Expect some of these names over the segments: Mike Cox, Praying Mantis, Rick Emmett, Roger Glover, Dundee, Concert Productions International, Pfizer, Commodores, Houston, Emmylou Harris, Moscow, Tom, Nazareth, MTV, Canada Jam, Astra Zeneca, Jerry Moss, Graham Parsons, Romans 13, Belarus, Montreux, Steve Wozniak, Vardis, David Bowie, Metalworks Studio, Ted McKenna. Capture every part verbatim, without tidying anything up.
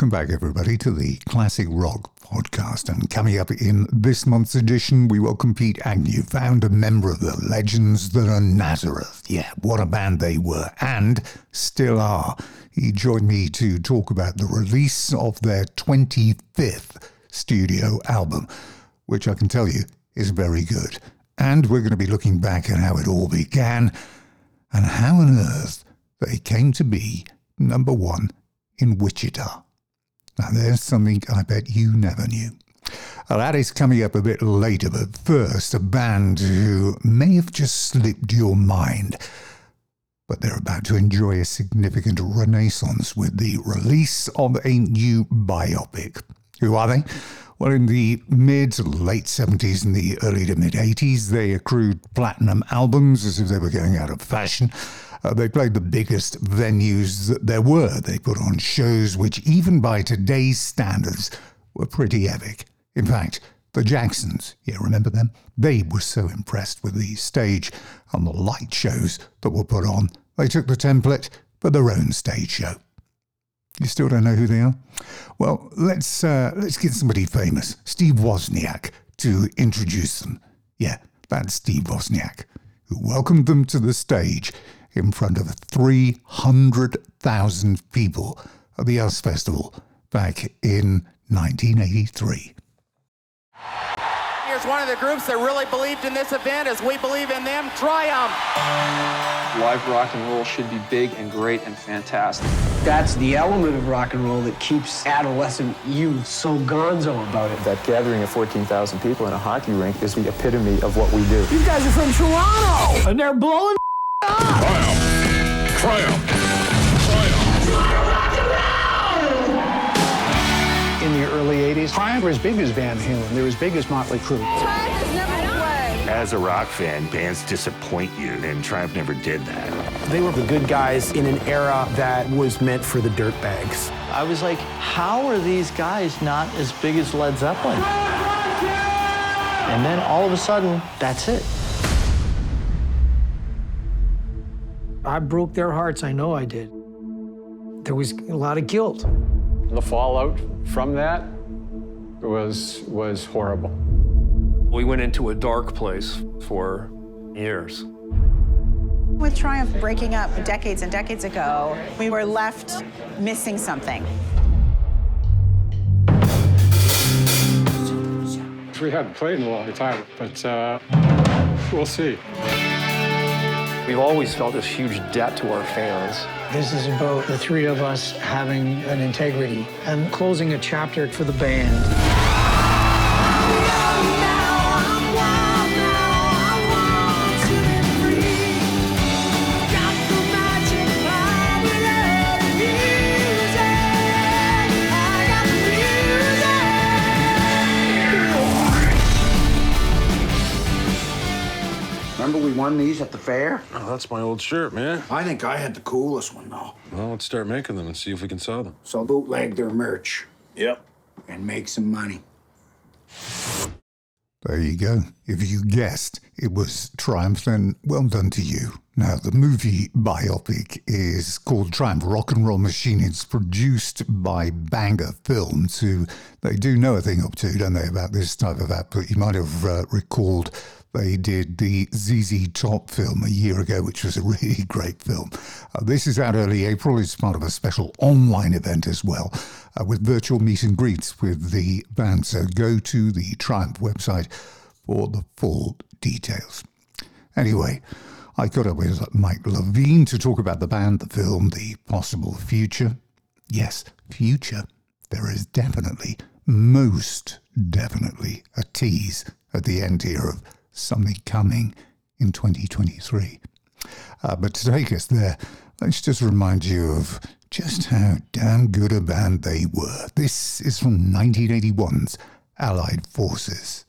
Welcome back, everybody, to the Classic Rock Podcast. And coming up in this month's edition, we welcome Pete Agnew, founder member of the Legends That Are Nazareth. Yeah, what a band they were and still are. He joined me to talk about the release of their twenty-fifth studio album, which I can tell you is very good. And we're going to be looking back at how it all began and how on earth they came to be number one in Wichita. Now there's something I bet you never knew. Well, that is coming up a bit later, but first, a band who may have just slipped your mind, but they're about to enjoy a significant renaissance with the release of a new biopic. Who are they? Well, in the mid to late seventies and the early to mid eighties, they accrued platinum albums as if they were going out of fashion. Uh, they played the biggest venues that there were. They put on shows which, even by today's standards, were pretty epic. In fact, the Jacksons, yeah, remember them? They were so impressed with the stage and the light shows that were put on, they took the template for their own stage show. You still don't know who they are? Well, let's uh, let's get somebody famous, Steve Wozniak, to introduce them. Yeah, that's Steve Wozniak, who welcomed them to the stage in front of three hundred thousand people at the U S Festival back in nineteen eighty-three. Here's one of the groups that really believed in this event as we believe in them, Triumph. Live rock and roll should be big and great and fantastic. That's the element of rock and roll that keeps adolescent youth so gonzo about it. That gathering of fourteen thousand people in a hockey rink is the epitome of what we do. These guys are from Toronto, and they're blowing up. Triumph! Triumph! Triumph! In the early eighties, Triumph were as big as Van Halen. They were as big as Motley Crue. Triumph has never played. As a rock fan, bands disappoint you, and Triumph never did that. They were the good guys in an era that was meant for the dirtbags. I was like, how are these guys not as big as Led Zeppelin? And then all of a sudden, that's it. I broke their hearts, I know I did. There was a lot of guilt. The fallout from that was was horrible. We went into a dark place for years. With Triumph breaking up decades and decades ago, we were left missing something. We hadn't played in a long time, but uh, we'll see. We've always felt this huge debt to our fans. This is about the three of us having an integrity and closing a chapter for the band. Remember we won these at the fair? Oh, that's my old shirt, man. I think I had the coolest one, though. Well, let's start making them and see if we can sell them. So bootleg their merch. Yep. And make some money. There you go. If you guessed it was Triumph, then well done to you. Now, the movie biopic is called Triumph Rock and Roll Machine. It's produced by Banger Films, who they do know a thing or two, don't they, about this type of output. You might have uh, recalled they did the Z Z Top film a year ago, which was a really great film. Uh, this is out early April. It's part of a special online event as well, uh, with virtual meet and greets with the band. So go to the Triumph website for the full details. Anyway, I caught up with Mike Levine to talk about the band, the film, the possible future. Yes, future. There is definitely, most definitely, a tease at the end here of something coming in twenty twenty-three. Uh, but to take us there, let's just remind you of just how damn good a band they were. This is from nineteen eighty-one's Allied Forces.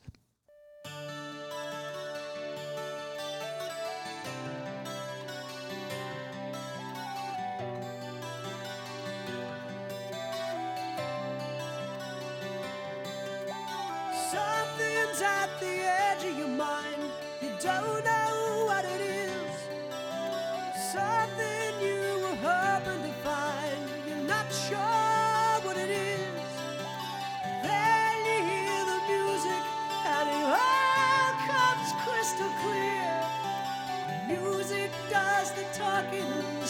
Something you were hoping to find, you're not sure what it is.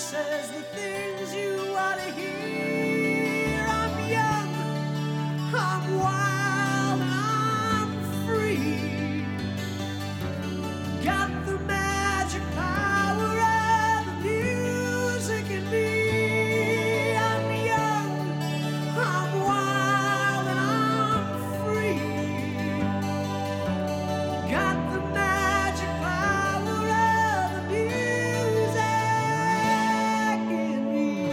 says the things you ought to hear. I'm young, I'm wild, and I'm free. Got the magic power of the music in me. I'm young, I'm wild, and I'm free. Got the magic power of the music in me. She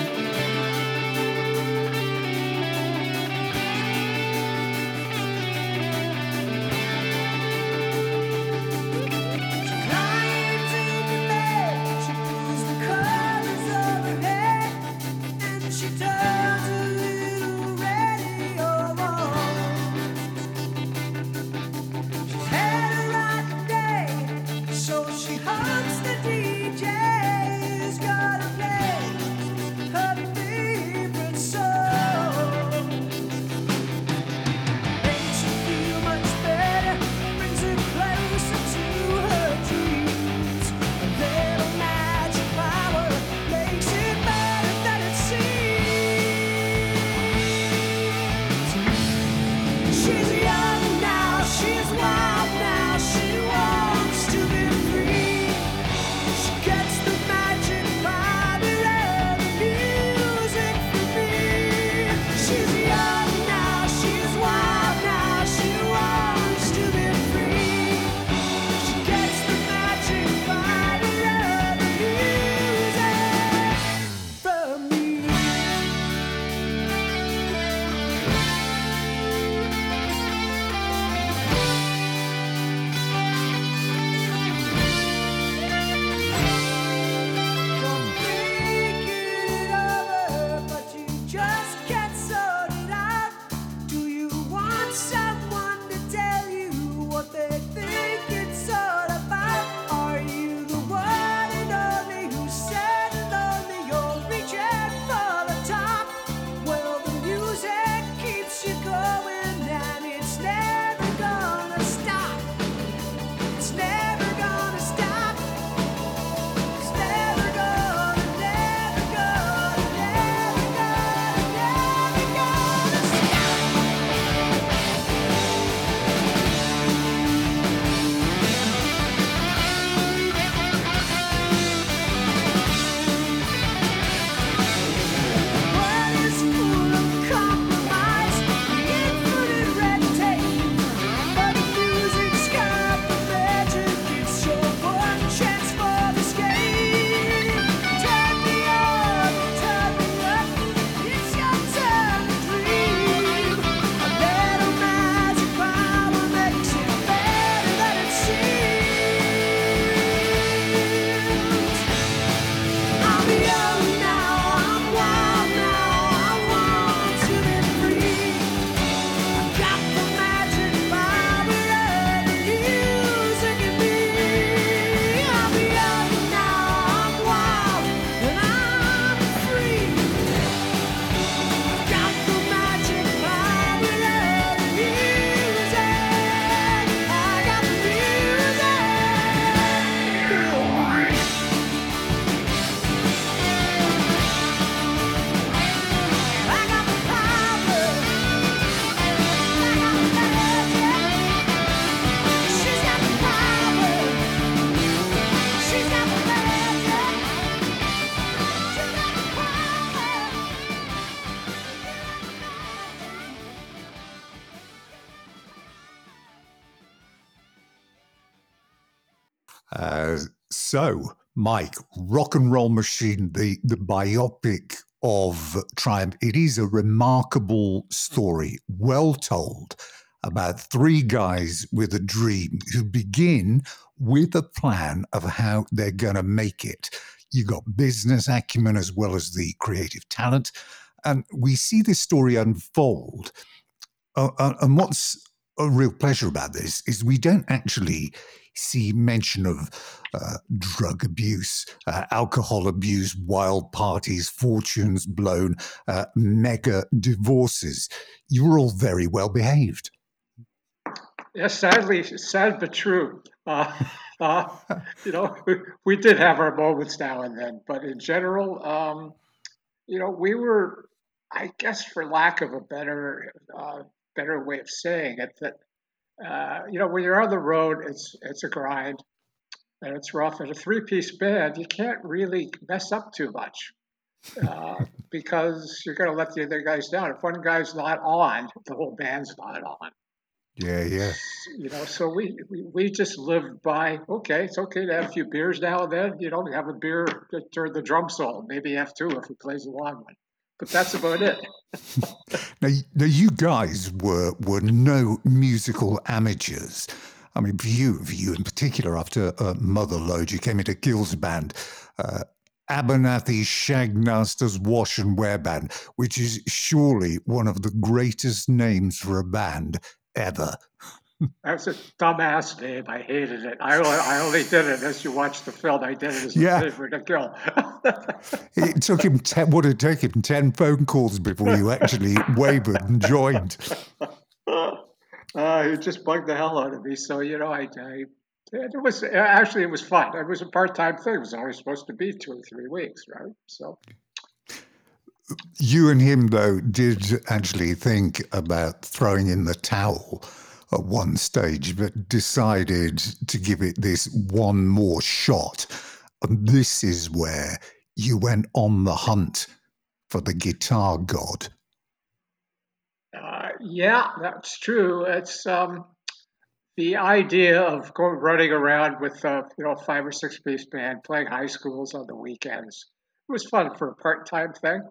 climbs into bed, she pulls the colors of her head, and she turns a little radio on. She's had a rotten day, so she hugs the D J who's gonna play her favorite song. Makes her feel much better, brings her closer to her dreams. A little magic power makes it better than it seems. She's young now, she's wild now, she wants to be free. She gets the magic power of the music for me. She's young now, she's wild now, she wants to be free. She gets the magic power of the music for me. You're thinking it over, but you just can't sort it out. Do you want someone to tell you what they think it's all about? Are you the one and only who said and only you're reaching for the top? Well, the music keeps you going and it's never gonna stop. It's never gonna stop. It's never gonna, never gonna, never gonna, never gonna stop. World is full of compromise, including red tape. But music's got the magic, it's your one chance for escape. Turn me on, turn me up, it's your turn to dream. A little magic power makes it better than it seems. I'm young now, I'm wild now, I want to be free. I've got the magic power of the music in me. I'm young now, I'm wild, and I'm free. I've got the magic power of the music. I got the music. I got the power. I got the magic. She's got the power. She's got the magic. She's got the power. Uh, so, Mike, Rock and Roll Machine, the, the biopic of Triumph, it is a remarkable story, well told, about three guys with a dream who begin with a plan of how they're going to make it. You got business acumen as well as the creative talent. And we see this story unfold. Uh, uh, and what's a real pleasure about this is we don't actually see mention of uh, drug abuse, uh, alcohol abuse, wild parties, fortunes blown, uh, mega divorces. You were all very well behaved. Yes, sadly, sad but true. Uh, uh, you know, we, we did have our moments now and then, but in general, um, you know, we were, I guess, for lack of a better, uh, better way of saying it, that uh, you know, when you're on the road, it's it's a grind and it's rough. And a three-piece band, you can't really mess up too much uh, because you're going to let the other guys down. If one guy's not on, the whole band's not on. Yeah, yeah. You know, so we, we, we just lived by, okay, it's okay to have a few beers now and then. You know, we have a beer during the drum solo, maybe have two if he plays a long one. But that's about it. Now, now, you guys were were no musical amateurs. I mean, for you, for you in particular, after uh, Motherlode, you came into Gil's band, uh, Abernathy Shagmaster's Wash and Wear Band, which is surely one of the greatest names for a band ever. That's a dumbass name. I hated it. I, I only did it as you watched the film. I did it as yeah. a favor to Gil. It took him ten, would have taken him ten phone calls before you actually wavered and joined. Uh, it just bugged the hell out of me. So, you know, I, I it was actually, it was fun. It was a part-time thing. It was only supposed to be two or three weeks, right? So. You and him, though, did actually think about throwing in the towel at one stage, but decided to give it this one more shot. And this is where you went on the hunt for the guitar god. Uh, yeah, that's true. It's um, the idea of going running around with a you know five or six piece band, playing high schools on the weekends. It was fun for a part time thing,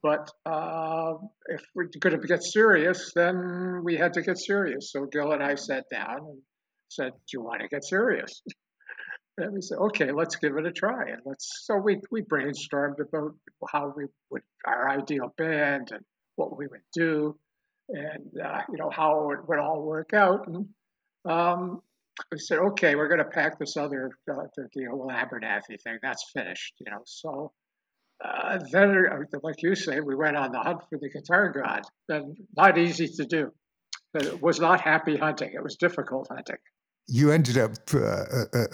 but uh, if we're going to get serious, then we had to get serious. So Gil and I sat down and said, "Do you want to get serious?" And we said, "Okay, let's give it a try." And let's so we we brainstormed about how we would our ideal band and what we would do. And, uh, you know, how it would all work out. And um, we said, okay, we're going to pack this other, uh, the, the old Abernathy thing. That's finished, you know. So uh, then, like you say, we went on the hunt for the guitar god. And not easy to do. It was not happy hunting. It was difficult hunting. You ended up uh,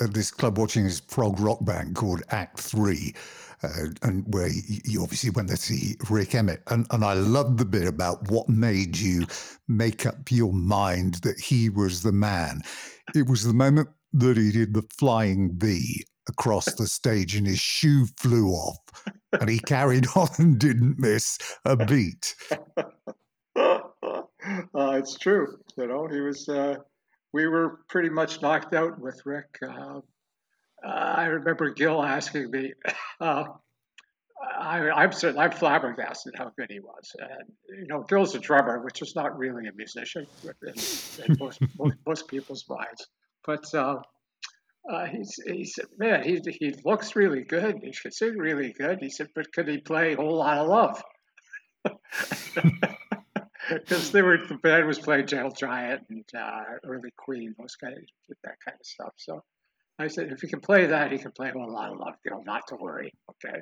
at this club watching this prog rock band called Act Three, uh, and where you obviously went to see Rick Emmett. And, and I loved the bit about what made you make up your mind that he was the man. It was the moment that he did the flying V across the stage and his shoe flew off, and he carried on and didn't miss a beat. Uh, it's true. You know, he was... Uh... We were pretty much knocked out with Rick. Uh, uh, I remember Gil asking me, uh, I, I'm certain, I'm flabbergasted how good he was. And, you know, Gil's a drummer, which is not really a musician in, in most, most, most people's minds. But uh, uh, he's, he said, man, he, he looks really good. He could sing really good. He said, but could he play a whole lot of love? Because they were the band was playing Gentle Giant and uh, early Queen, those kind of that kind of stuff. So I said, if he can play that, he can play a lot of love. You know, not to worry. Okay.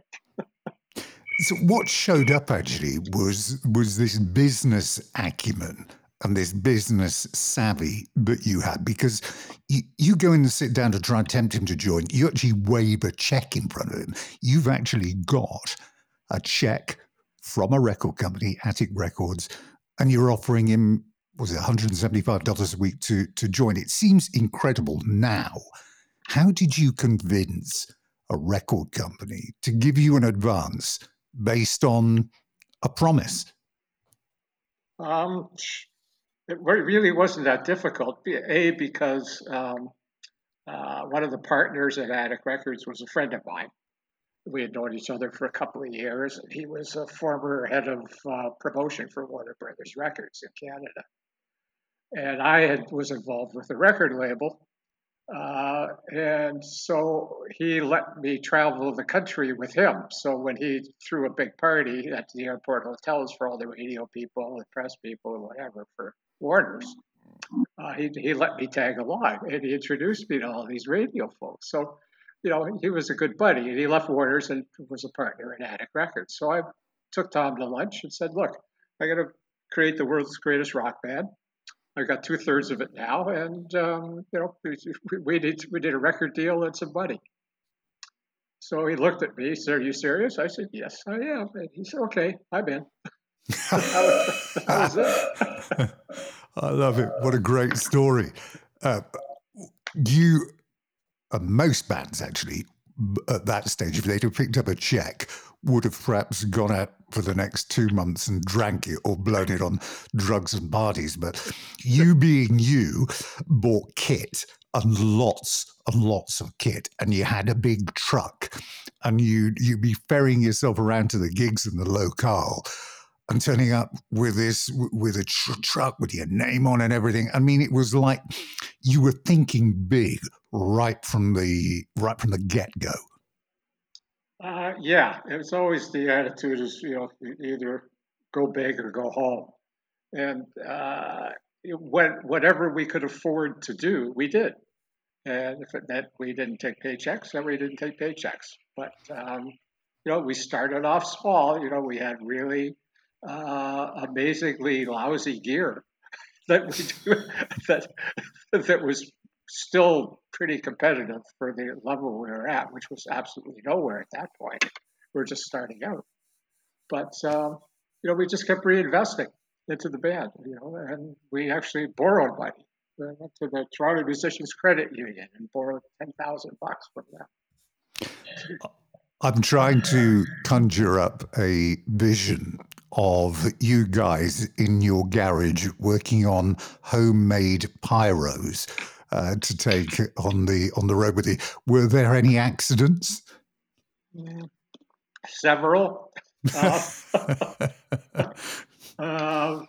So what showed up actually was was this business acumen and this business savvy that you had, because you, you go in and sit down to try and tempt him to join. You actually wave a check in front of him. You've actually got a check from a record company, Attic Records. And you're offering him, was it one hundred seventy-five dollars a week to, to join? It seems incredible now. How did you convince a record company to give you an advance based on a promise? Um, it really wasn't that difficult. A, because um, uh, one of the partners at Attic Records was a friend of mine. We had known each other for a couple of years, and he was a former head of uh, promotion for Warner Brothers Records in Canada. And I had, was involved with the record label, uh, and so he let me travel the country with him. So when he threw a big party at the airport hotels for all the radio people and press people and whatever for Warner's, uh, he, he let me tag along, and he introduced me to all these radio folks. So. You know, he was a good buddy, and he left Warner's and was a partner in Attic Records. So I took Tom to lunch and said, look, I'm going to create the world's greatest rock band. I got two thirds of it now, and um, you know, we, we did we did a record deal and some money. So he looked at me. He said, "Are you serious?" I said, "Yes, I am." And he said, "Okay, I'm in." That was it. I love it. What a great story. Uh, you, uh, most bands actually at that stage, if they'd have picked up a check, would have perhaps gone out for the next two months and drank it or blown it on drugs and parties. But you being you bought kit and lots and lots of kit, and you had a big truck, and you'd, you'd be ferrying yourself around to the gigs in the locale and turning up with this, with a tr- truck with your name on and everything. I mean, it was like you were thinking big right from the, right from the get-go. Uh, yeah, it's always the attitude is, you know, you either go big or go home. And uh, what, whatever we could afford to do, we did. And if it meant we didn't take paychecks, then we didn't take paychecks. But, um, you know, we started off small. You know, we had really uh, amazingly lousy gear that we do, that that was still pretty competitive for the level we were at, which was absolutely nowhere at that point. We were just starting out. But, um, you know, we just kept reinvesting into the band, you know, and we actually borrowed money. We went to the Toronto Musicians Credit Union and borrowed ten thousand bucks from them. I'm trying to conjure up a vision of you guys in your garage working on homemade pyros Uh, to take on the on the road with you. Were there any accidents? Several. Uh, uh,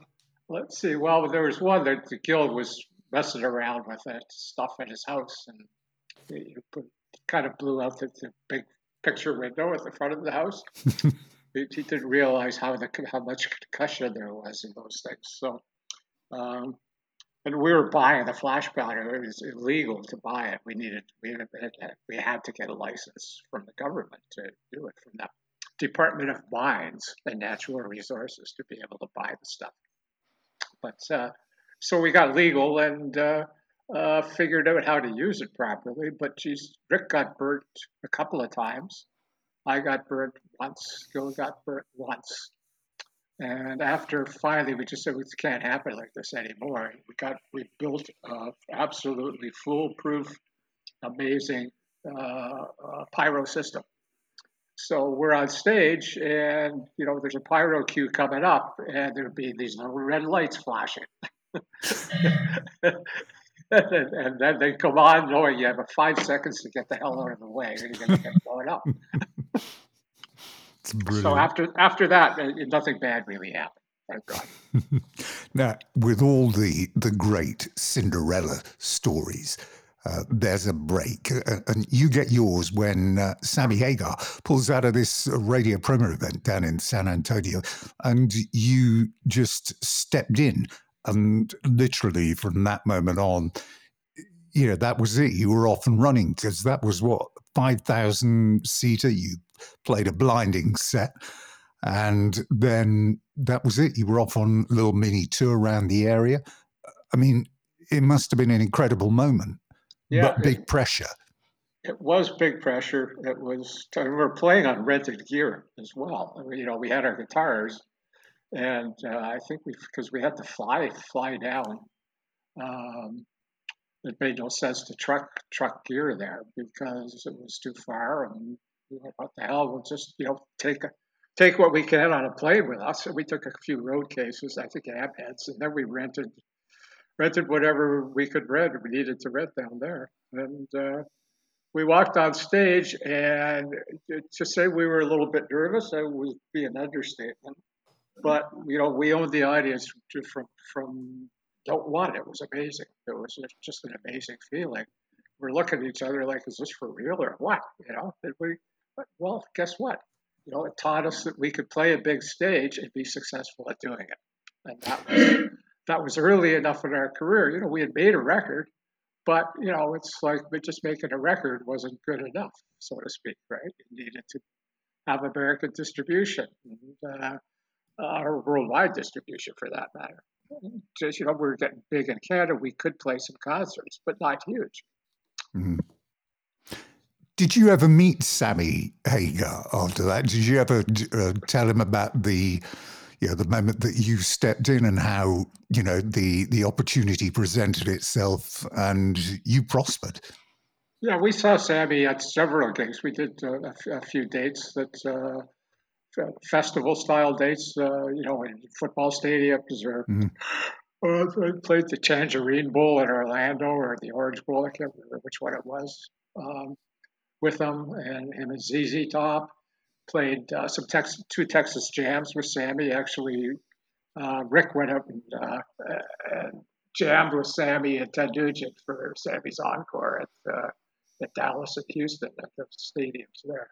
let's see. Well, there was one that the Gil was messing around with that stuff at his house, and it kind of blew out the, the big picture window at the front of the house. he, he didn't realize how the how much concussion there was in those things. So. Um, And we were buying the flash powder. It was illegal to buy it. We needed, we had, we had to get a license from the government to do it, from the Department of Mines and Natural Resources, to be able to buy the stuff. But uh, so we got legal and uh, uh, figured out how to use it properly. But geez, Rick got burnt a couple of times. I got burnt once. Gil got burnt once. And after finally, we just said, it can't happen like this anymore. We got, we built an absolutely foolproof, amazing uh, uh, pyro system. So we're on stage and, you know, there's a pyro cue coming up and there'd be these little red lights flashing. and, and then they come on knowing you have five seconds to get the hell out of the way or you're going to get blown up. So after after that, nothing bad really happened. Thank God. Now, with all the the great Cinderella stories, uh, there's a break, uh, and you get yours when uh, Sammy Hagar pulls out of this radio promo event down in San Antonio, and you just stepped in, and literally from that moment on, you know, that was it. You were off and running because that was what, five thousand seater. You played a blinding set, and then that was it. You were off on a little mini tour around the area. I mean, it must have been an incredible moment, yeah, but big it, pressure. It was big pressure. It was, we were playing on rented gear as well. I mean, you know, we had our guitars, and uh, I think we, because we had to fly, fly down. Um, it made no sense to truck, truck gear there because it was too far, and what the hell, we'll just, you know, take take what we can on a plane with us. So we took a few road cases, I think amp heads, and then we rented rented whatever we could rent, we needed to rent down there. And uh, we walked on stage, and to say we were a little bit nervous, that would be an understatement. But, you know, we owned the audience from, from don't want it. It was amazing. It was just an amazing feeling. We're looking at each other like, is this for real or what? You know, did we? Well, guess what? You know, it taught us that we could play a big stage and be successful at doing it. And that was, that was early enough in our career. You know, we had made a record, but, you know, it's like just making a record wasn't good enough, so to speak, right? You needed to have American distribution, and, uh, or worldwide distribution for that matter. just, you know, we were getting big in Canada. We could play some concerts, but not huge. Mm-hmm. Did you ever meet Sammy Hagar after that? Did you ever uh, tell him about the, you know, the moment that you stepped in and how, you know, the, the opportunity presented itself and you prospered? Yeah, we saw Sammy at several gigs. We did uh, a, f- a few dates, that uh, f- festival-style dates, uh, you know, in football stadiums, or mm. uh, played the Tangerine Bowl in Orlando or the Orange Bowl. I can't remember which one it was. Um, with him and him and Z Z Top, played uh, some Tex- two Texas jams with Sammy. Actually, uh, Rick went up and, uh, and jammed with Sammy and Ted Nugent for Sammy's encore at uh, at Dallas and Houston at the stadiums there.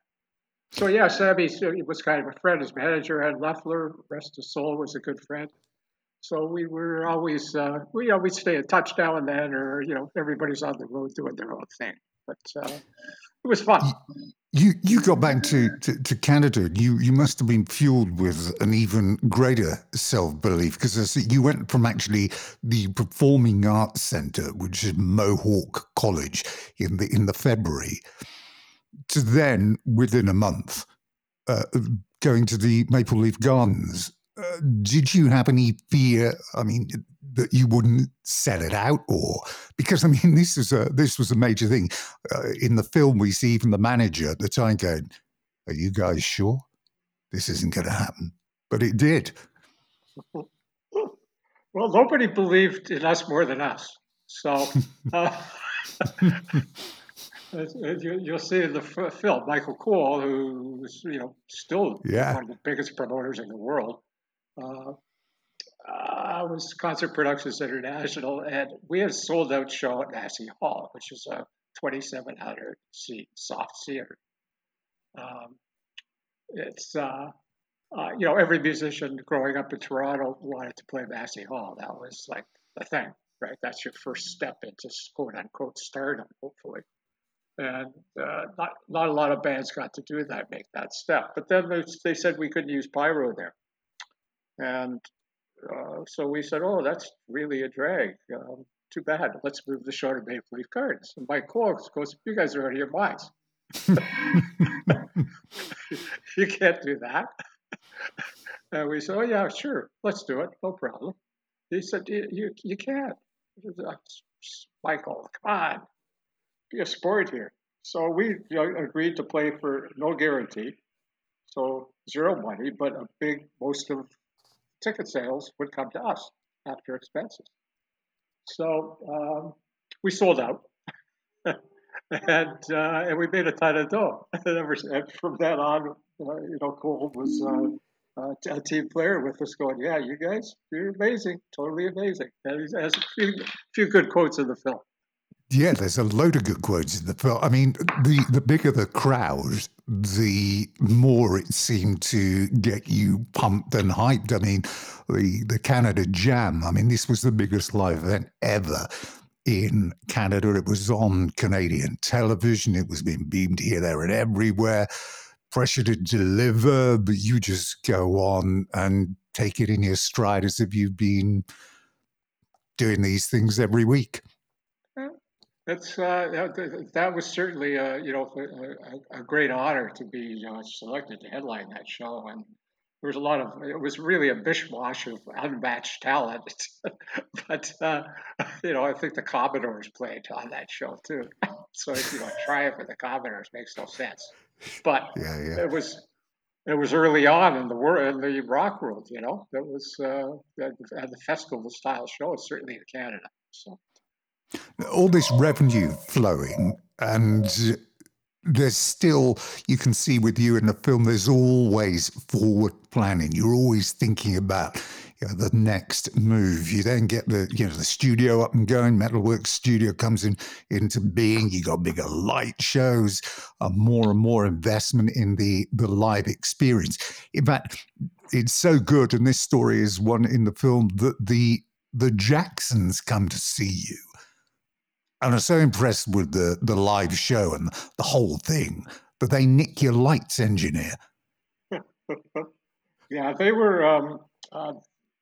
So yeah, Sammy was kind of a friend. His manager, Ed Leffler, rest his soul, was a good friend. So we were always uh, we always stay in touch now and then, or you know, everybody's on the road doing their own thing, but. Uh, It was fun. You you got back to, to, to Canada. You you must have been fueled with an even greater self-belief, because you went from actually the Performing Arts Centre, which is Mohawk College, in the in the February, to then within a month uh, going to the Maple Leaf Gardens. Uh, did you have any fear? I mean, that you wouldn't set it out, or because I mean, this is a this was a major thing uh, in the film. We see even the manager at the time going, "Are you guys sure this isn't going to happen?" But it did. Well, nobody believed in us more than us. So uh, you'll see in the film, Michael Cole, who's you know still yeah. one of the biggest promoters in the world. Uh, I uh, was Concert Productions International, and we had a sold-out show at Massey Hall, which is a twenty-seven hundred seat soft theater. Um, it's uh, uh, you know every musician growing up in Toronto wanted to play Massey Hall. That was like the thing, right? That's your first step into quote-unquote stardom, hopefully. And uh, not not a lot of bands got to do that, make that step. But then they, they said we couldn't use pyro there, and Uh, so we said, oh, that's really a drag. Um, too bad. Let's move the show to Maple Leaf Gardens. And Mike Cox goes, you guys are out of your minds. You can't do that. And we said, oh, yeah, sure. Let's do it. No problem. He said, you you, you can't. Michael, come on. Be a sport here. So we you know, agreed to play for no guarantee. So zero money, but a big, most of ticket sales would come to us after expenses. So um, we sold out, and uh, and we made a ton of dough. And from then on, uh, you know, Cole was uh, uh, a team player with us going, yeah, you guys, you're amazing, totally amazing. And he has a few, few good quotes in the film. Yeah, there's a load of good quotes in the film. I mean, the, the bigger the crowd, the more it seemed to get you pumped and hyped. I mean, the, the Canada Jam, I mean, this was the biggest live event ever in Canada. It was on Canadian television. It was being beamed here, there, and everywhere. Pressure to deliver, but you just go on and take it in your stride as if you've been doing these things every week. That's uh, that was certainly uh, you know a, a great honor to be you know, selected to headline that show, and there was a lot of it was really a mishmash of unmatched talent, but uh, you know I think the Commodores played on that show too, so if you know Triumph and the Commodores makes no sense, but yeah, yeah. it was it was early on in the world in the rock world, you know that was uh, the festival style show certainly in Canada, so. All this revenue flowing, and there's still, you can see with you in the film, there's always forward planning. You're always thinking about you know, the next move. You then get the you know the studio up and going. Metalworks Studio comes in into being. You got bigger light shows, uh, more and more investment in the the live experience. In fact, it's so good, and this story is one in the film that the the Jacksons come to see you. And I'm so impressed with the, the live show and the whole thing that they nick your lights engineer. Yeah, they were um, uh,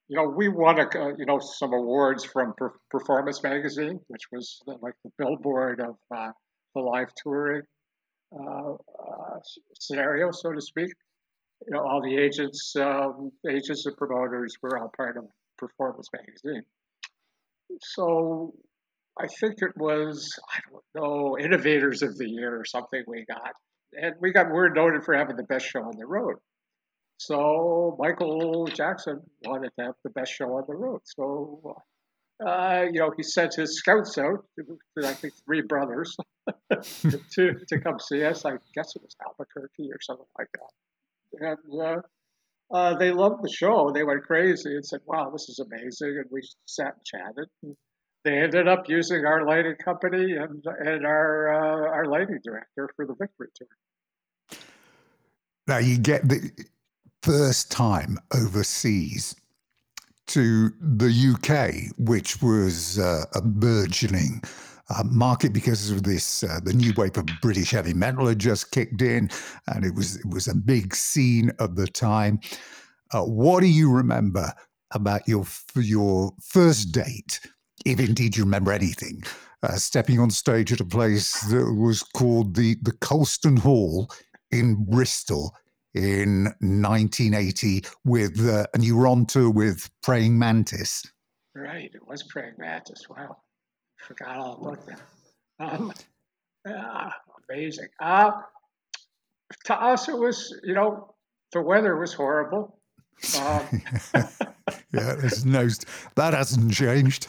you know, we won, a, uh, you know, some awards from per- Performance Magazine, which was the, like the billboard of uh, the live touring uh, uh, scenario, so to speak. You know, all the agents, um, agents and promoters were all part of Performance Magazine. So I think it was, I don't know, Innovators of the Year or something we got. And we got, we're noted for having the best show on the road. So Michael Jackson wanted to have the best show on the road. So, uh, you know, he sent his scouts out, I think three brothers, to to come see us. I guess it was Albuquerque or something like that. And uh, uh, they loved the show. They went crazy and said, wow, this is amazing. And we sat and chatted. And they ended up using our lighting company and, and our, uh, our lighting director for the Victory Tour. Now you get the... first time overseas to the U K, which was uh, a burgeoning uh, market because of this, uh, the new wave of British heavy metal had just kicked in, and it was it was a big scene of the time. Uh, what do you remember about your your first date, if indeed you remember anything, uh, stepping on stage at a place that was called the the Colston Hall in Bristol in nineteen eighty, with uh, and you were on tour with Praying Mantis. Right, it was Praying Mantis. Wow, forgot all about that. Um, ah, amazing. Uh, to us, it was, you know, the weather was horrible. Um, yeah, there's no, that hasn't changed.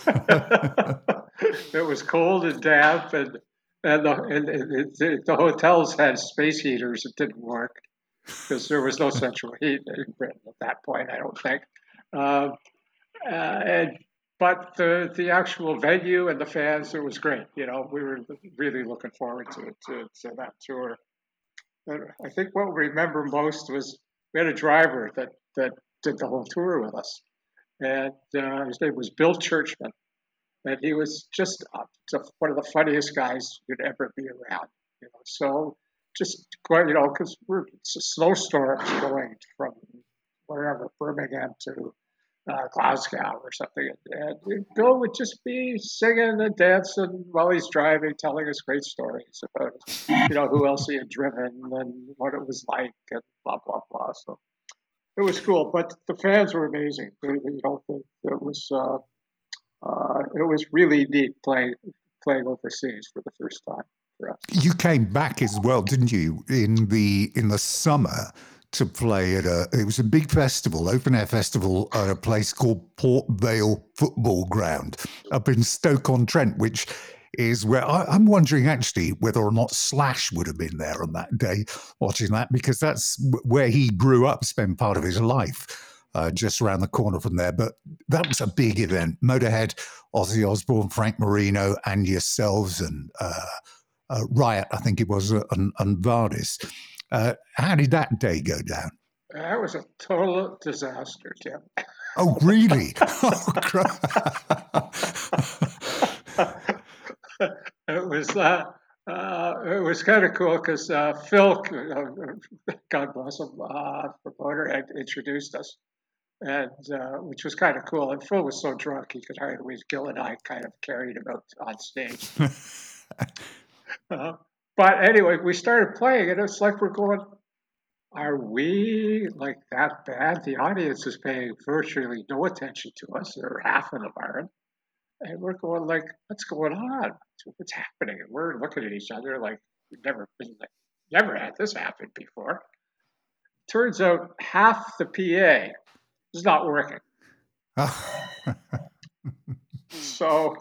It was cold and damp, and and the, and, and the, the hotels had space heaters that didn't work, because there was no central heat in Britain at that point, I don't think. Uh, uh, and, but the the actual venue and the fans, it was great. You know, we were really looking forward to to, to that tour. And I think what we remember most was we had a driver that, that did the whole tour with us, and uh, his name was Bill Churchman, and he was just uh, one of the funniest guys you'd ever be around. You know, so. Just quite, you know, because we're it's a snowstorm going from wherever, Birmingham to uh, Glasgow or something. And, and Bill would just be singing and dancing while he's driving, telling us great stories about, you know, who else he had driven and what it was like and blah, blah, blah. So it was cool. But the fans were amazing. You know, it was, uh, uh, it was really neat playing, playing overseas for the first time. You came back as well, didn't you, in the in the summer to play at a, it was a big festival, open air festival at a place called Port Vale Football Ground up in Stoke-on-Trent, which is where I, I'm wondering actually whether or not Slash would have been there on that day watching that, because that's where he grew up, spent part of his life uh, just around the corner from there. But that was a big event. Motorhead, Ozzy Osbourne, Frank Marino, and yourselves, and uh Uh, Riot, I think it was, uh, and, and Vardis. Uh, how did that day go down? That was a total disaster, Tim. Oh, really? Oh, crap. It was uh, uh, it was kind of cool because uh, Phil, uh, God bless him, uh, promoter, had introduced us, and uh, which was kind of cool. And Phil was so drunk he could hardly, Gil and I kind of carried him out on stage. Uh, but anyway, we started playing, and it's like we're going, are we like that bad? The audience is paying virtually no attention to us. They're half of them aren't. And we're going like, what's going on? What's happening? And we're looking at each other like we've never been, like, never had this happen before. Turns out half the P A is not working. So...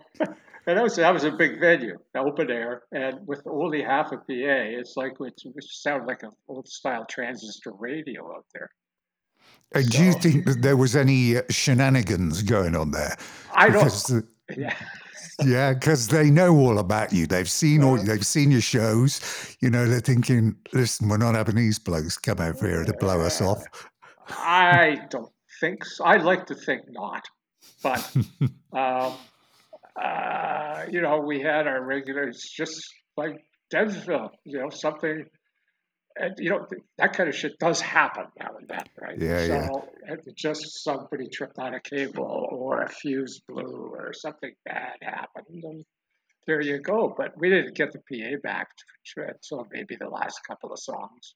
And that was, that was a big venue, open air, and with only half a P A, it's like it sounded like an old-style transistor radio out there. Uh, so, do you think that there was any shenanigans going on there? I because, don't. Uh, yeah, yeah, because they know all about you. They've seen all. They've seen your shows. You know, they're thinking, "Listen, we're not having these blokes come over here to blow us off." I don't think so. I like to think not, but. Um, Uh, you know, we had our regulars just like Devsville, you know, something you know, that kind of shit does happen now and then, right? Yeah, so yeah. Just somebody tripped on a cable or a fuse blew or something bad happened, and there you go. But we didn't get the P A back until maybe the last couple of songs.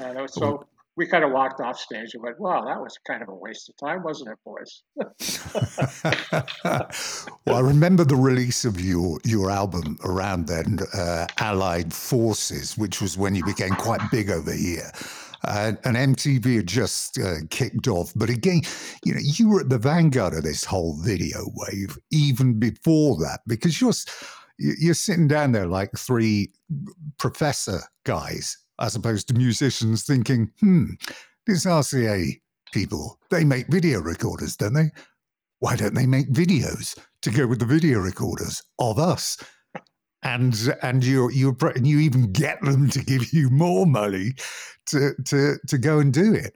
And so we kind of walked off stage and went, wow, that was kind of a waste of time, wasn't it, boys? Well, I remember the release of your your album around then, uh, Allied Forces, which was when you became quite big over here. Uh, and M T V had just uh, kicked off. But again, you know, you were at the vanguard of this whole video wave even before that, because you're you're sitting down there like three professor guys as opposed to musicians thinking, hmm, these R C A people, they make video recorders, don't they? Why don't they make videos to go with the video recorders of us? And and you you and you even get them to give you more money to to to go and do it.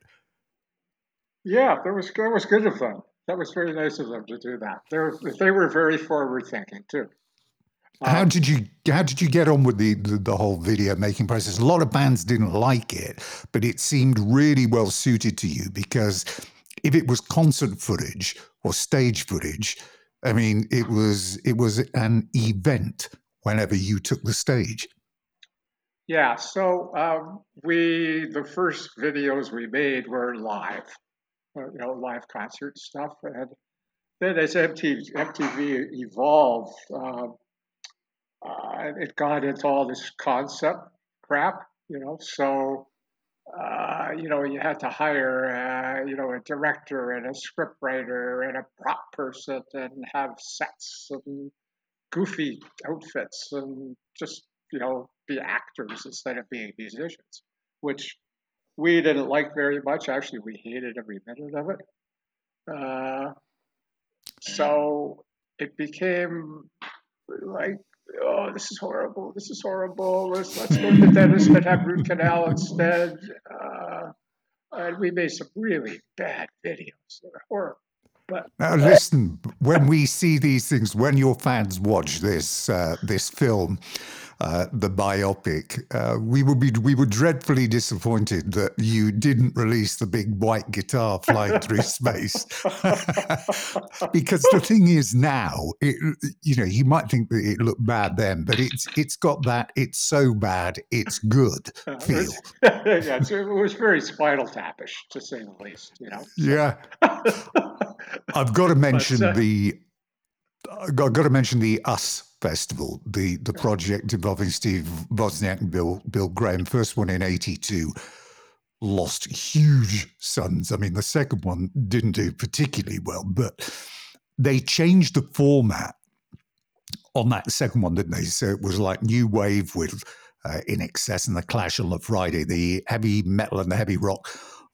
Yeah, that was that was good of them. That was very nice of them to do that. They were, they were very forward thinking too. Um, how did you how did you get on with the, the the whole video making process? A lot of bands didn't like it, but it seemed really well suited to you, because if it was concert footage or stage footage, I mean, it was it was an event whenever you took the stage. Yeah, so um, we, the first videos we made were live, you know, live concert stuff. And then as M T V, M T V evolved, uh, uh, it got into all this concept crap, you know, so, uh, you know, you had to hire, uh, you know, a director and a script writer and a prop person and have sets and goofy outfits and just, you know, be actors instead of being musicians, which we didn't like very much. Actually, we hated every minute of it. Uh, so it became like, oh, this is horrible. This is horrible. Let's, let's go to the dentist and have root canal instead. Uh, and we made some really bad videos. They were horrible. Now listen, when we see these things, when your fans watch this uh, this film, uh, the biopic, uh, we would be we were dreadfully disappointed that you didn't release the big white guitar flying through space. Because the thing is now, it, you know, you might think that it looked bad then, but it's it's got that it's so bad it's good feel. Yeah, so it was very Spinal Tapish, to say the least. You know. Yeah. I've got to mention but, uh, the I've got to mention the U S Festival, the the project involving Steve Wozniak and Bill Bill Graham. First one in eighty-two, lost huge sums. I mean, the second one didn't do particularly well, but they changed the format on that second one, didn't they? So it was like new wave with uh, In Excess and The Clash on the Friday, the heavy metal and the heavy rock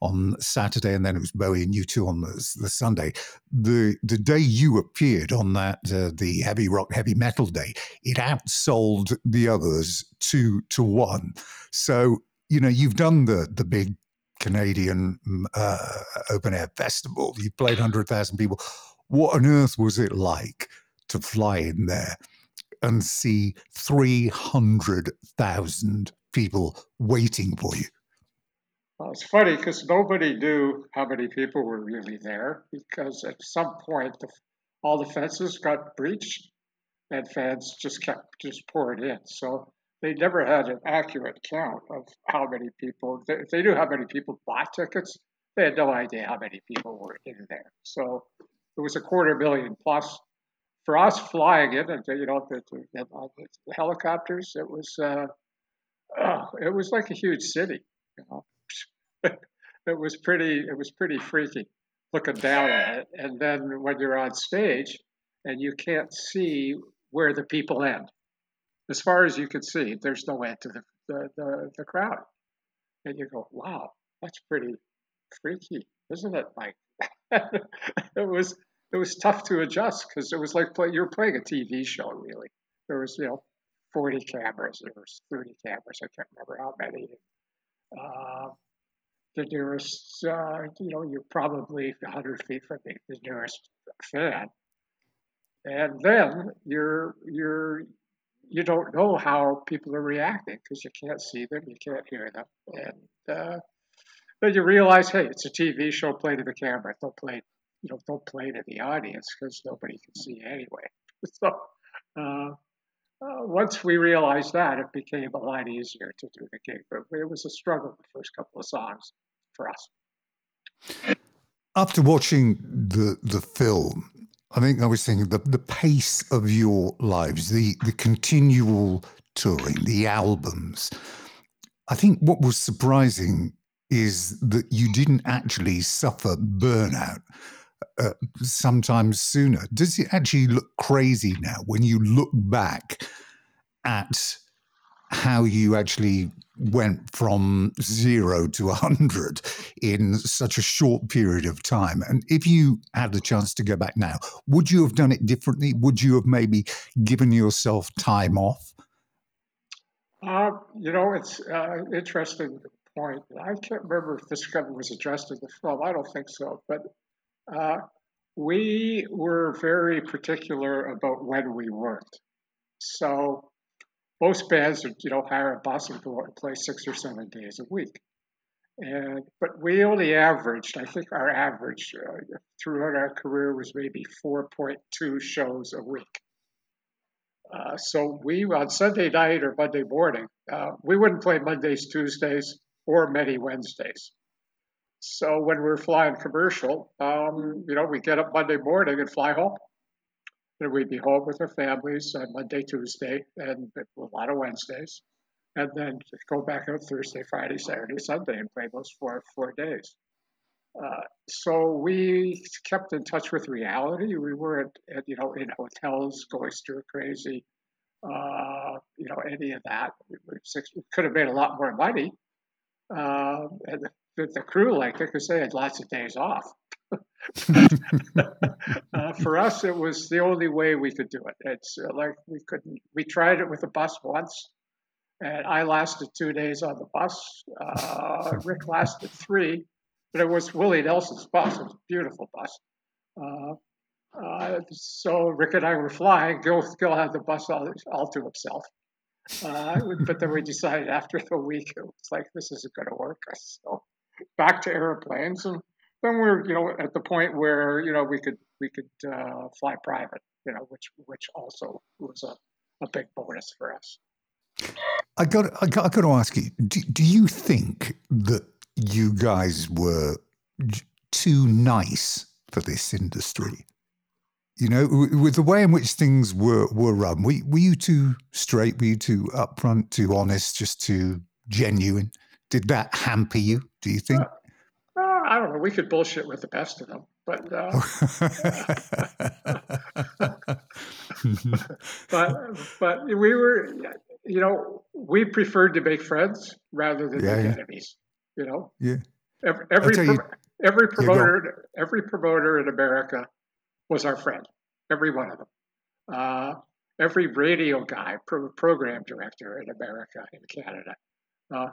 on Saturday, and then it was Bowie and U two on the, the Sunday. The the day you appeared on that, uh, the heavy rock, heavy metal day, it outsold the others two to one. So, you know, you've done the, the big Canadian uh, open air festival. You played one hundred thousand people. What on earth was it like to fly in there and see three hundred thousand people waiting for you? Well, it's funny because nobody knew how many people were really there, because at some point the, all the fences got breached and fans just kept just pouring in. So they never had an accurate count of how many people. They, they knew how many people bought tickets. They had no idea how many people were in there. So it was a quarter million plus. For us flying in and, you know, the, the, the helicopters, it was uh, oh, it was like a huge city, you know. It was pretty. It was pretty freaky looking down at it, and then when you're on stage and you can't see where the people end, as far as you can see, there's no end to the the, the, the crowd, and you go, "Wow, that's pretty freaky, isn't it, Mike?" It was it was tough to adjust, because it was like play, you were playing a T V show. Really, there was you know forty cameras, there was thirty cameras. I can't remember how many. Uh, The nearest, uh, you know, you're probably one hundred feet from the, the nearest fan, and then you're you're you don't know how people are reacting because you can't see them, you can't hear them. And uh, then you realize, hey, it's a T V show, play to the camera. Don't play, you know, don't play to the audience because nobody can see anyway. So uh, uh, once we realized that, it became a lot easier to do the gig. But it was a struggle, the first couple of songs for us. After watching the the film, I think I was thinking the, the pace of your lives, the, the continual touring, the albums. I think what was surprising is that you didn't actually suffer burnout uh, sometimes sooner. Does it actually look crazy now when you look back at how you actually went from zero to one hundred in such a short period of time? And if you had the chance to go back now, would you have done it differently? Would you have maybe given yourself time off? Uh, you know, it's uh, interesting point. I can't remember if this gun was addressed in the film. I don't think so. But uh, we were very particular about when we worked. So most bands would, you know, hire a bus and go out and play six or seven days a week. And but we only averaged, I think our average uh, throughout our career was maybe four point two shows a week. Uh, so we, on Sunday night or Monday morning, uh, we wouldn't play Mondays, Tuesdays, or many Wednesdays. So when we were flying commercial, um, you know, we'd get up Monday morning and fly home. And we'd be home with our families on Monday, Tuesday, and a lot of Wednesdays, and then go back out Thursday, Friday, Saturday, Sunday, and play those four four days. Uh, so we kept in touch with reality. We weren't, you know, in hotels going stir crazy, uh, you know, any of that. We, six, we could have made a lot more money, uh, and the, the crew liked it because they had lots of days off. uh, for us, it was the only way we could do it. It's uh, like we couldn't. We tried it with the bus once, and I lasted two days on the bus. Uh, Rick lasted three, but it was Willie Nelson's bus. It was a beautiful bus. Uh, uh, so Rick and I were flying. Gil, Gil had the bus all, all to himself. Uh, but then we decided after the week, it was like, this isn't going to work. So back to airplanes. And then we're, you know, at the point where, you know, we could we could uh, fly private, you know, which which also was a, a big bonus for us. I got I got, I got to ask you, do, do you think that you guys were too nice for this industry? You know, with the way in which things were were run, were, were you too straight? Were you too upfront? Too honest? Just too genuine? Did that hamper you? Do you think? Uh, I don't know. We could bullshit with the best of them, but uh, but but we were, you know, we preferred to make friends rather than yeah, make yeah. enemies. You know, yeah. Every every, pro- you, every promoter, yeah, every promoter in America was our friend. Every one of them. Uh, every radio guy, pro- program director in America and Canada, uh,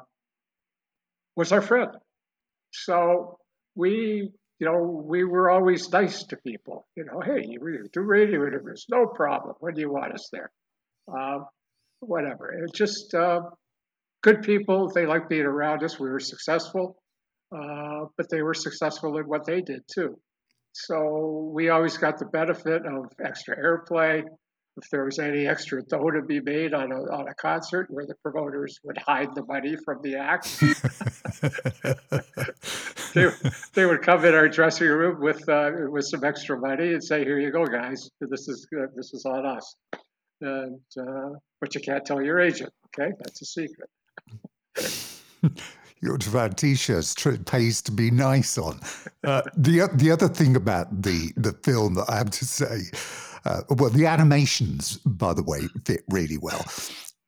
was our friend. So we, you know, we were always nice to people. You know, hey, you do radio interviews, no problem. When do you want us there? Um, whatever. It's just uh, good people. They liked being around us. We were successful, uh, but they were successful in what they did too. So we always got the benefit of extra airplay. If there was any extra dough to be made on a on a concert, where the promoters would hide the money from the act, they, they would come in our dressing room with uh, with some extra money and say, "Here you go, guys. This is uh, this is on us." And uh, but you can't tell your agent. Okay, that's a secret. You ought to have T-shirts. It pays to be nice on. Uh, the the other thing about the the film that I have to say. Uh, well, the animations, by the way, fit really well.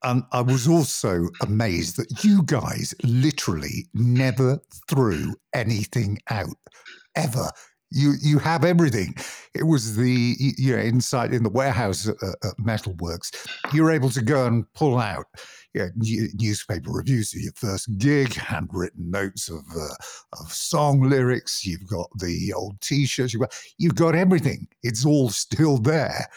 Um, I was also amazed that you guys literally never threw anything out, ever. You you have everything. It was the, you know, inside in the warehouse at, at Metalworks. You were able to go and pull out, you know, new, newspaper reviews of your first gig, handwritten notes of uh, of song lyrics. You've got the old T-shirts. You've got, you've got everything. It's all still there.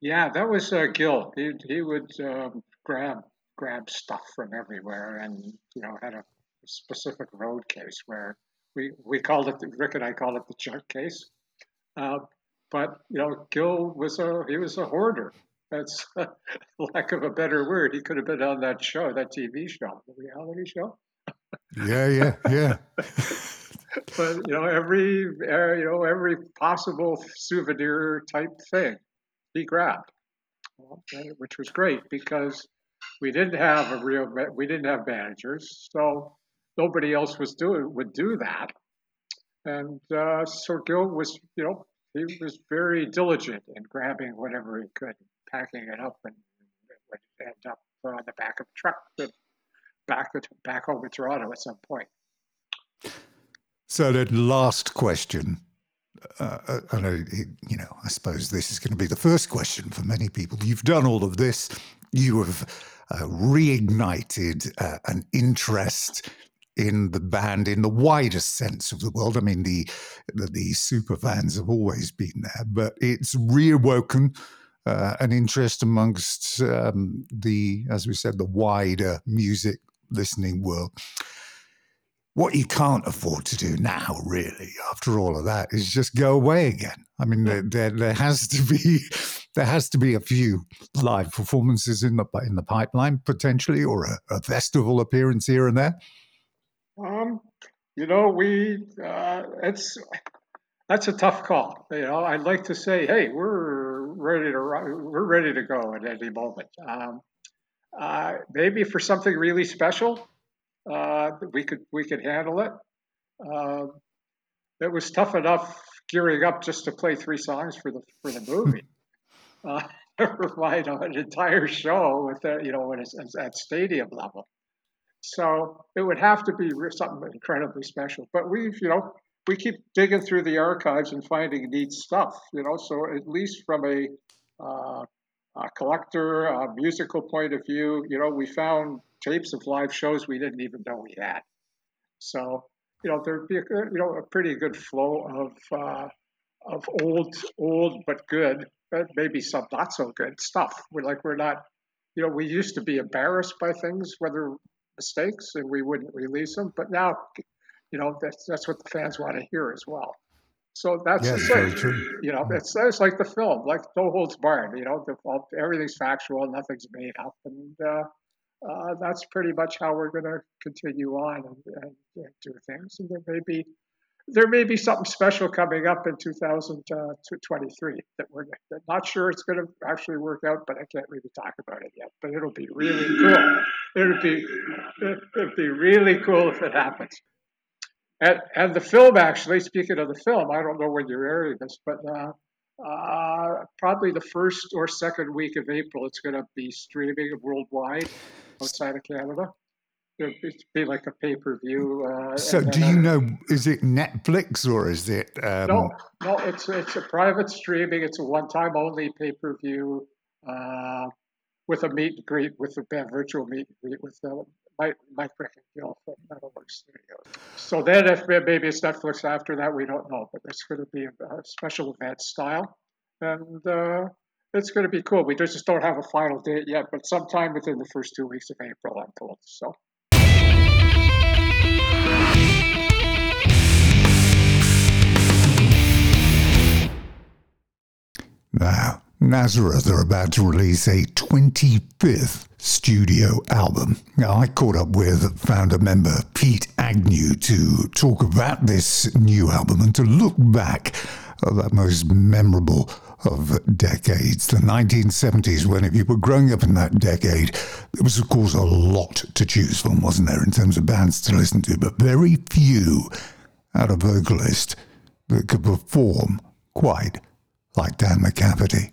Yeah, that was uh, Gil. He he would um, grab grab stuff from everywhere, and you know had a specific road case where we we called it the, Rick and I called it the junk case. Uh, but you know, Gil was a he was a hoarder. That's uh, lack of a better word. He could have been on that show, that T V show, the reality show. Yeah, yeah, yeah. But you know, every uh, you know every possible souvenir type thing he grabbed, which was great because we didn't have a real we didn't have managers, so nobody else was doing would do that. And uh, so Gil was you know he was very diligent in grabbing whatever he could, packing it up, and it would end up on the back of a truck and back back home to Toronto at some point. So the last question, uh, I know, you know, I suppose this is going to be the first question for many people. You've done all of this. You have uh, reignited uh, an interest in the band in the widest sense of the world. I mean, the the, the super fans have always been there, but it's reawoken uh, an interest amongst um, the, as we said, the wider music listening world. What you can't afford to do now, really, after all of that, is just go away again. I mean, there, there, there has to be, there has to be a few live performances in the in the pipeline potentially, or a, a festival appearance here and there. Um, you know, we uh, it's that's a tough call. You know, I'd like to say, hey, we're ready to we're ready to go at any moment. Um, uh, maybe for something really special. Uh, we could we could handle it. Uh, it was tough enough gearing up just to play three songs for the for the movie. uh, never mind an entire show with that, you know, when it's, it's at stadium level. So it would have to be something incredibly special. But we, you know, we keep digging through the archives and finding neat stuff, you know. So at least from a, uh, a collector, a musical point of view, you know, we found tapes of live shows we didn't even know we had. So, you know, there'd be a, you know, a pretty good flow of uh, of old, old but good, but maybe some not so good stuff. We're like, we're not, you know, we used to be embarrassed by things, whether mistakes, and we wouldn't release them. But now, you know, that's that's what the fans want to hear as well. So that's yeah, the thing, true. You know, it's, it's like the film, like No Holds Barred, you know, the, everything's factual, nothing's made up, and uh, Uh, that's pretty much how we're going to continue on and, and, and do things. And there may be there may be something special coming up in two thousand twenty-three that we're that not sure it's going to actually work out, but I can't really talk about it yet. But it'll be really cool. It'll be it'll be really cool if it happens. And and the film, actually, speaking of the film, I don't know when you're airing this, but uh, uh, probably the first or second week of April, it's going to be streaming worldwide. Outside of Canada, it'd be like a pay-per-view. Uh, so, do you know? Is it Netflix or is it? Um... No, no. It's it's a private streaming. It's a one-time only pay-per-view uh, with a meet and greet, with a virtual meet and greet with uh, Mike, Mike, Rick, and Gil from Metalworks Studios. So then, if maybe it's Netflix after that, we don't know. But it's going to be a special event style, and. Uh, It's going to be cool. We just don't have a final date yet, but sometime within the first two weeks of April, I'm told. So. Now, Nazareth are about to release a twenty-fifth studio album. Now, I caught up with founder member Pete Agnew to talk about this new album and to look back at that most memorable of decades, the nineteen seventies, when if you were growing up in that decade, there was, of course, a lot to choose from, wasn't there, in terms of bands to listen to, but very few had a vocalist that could perform quite like Dan McCafferty.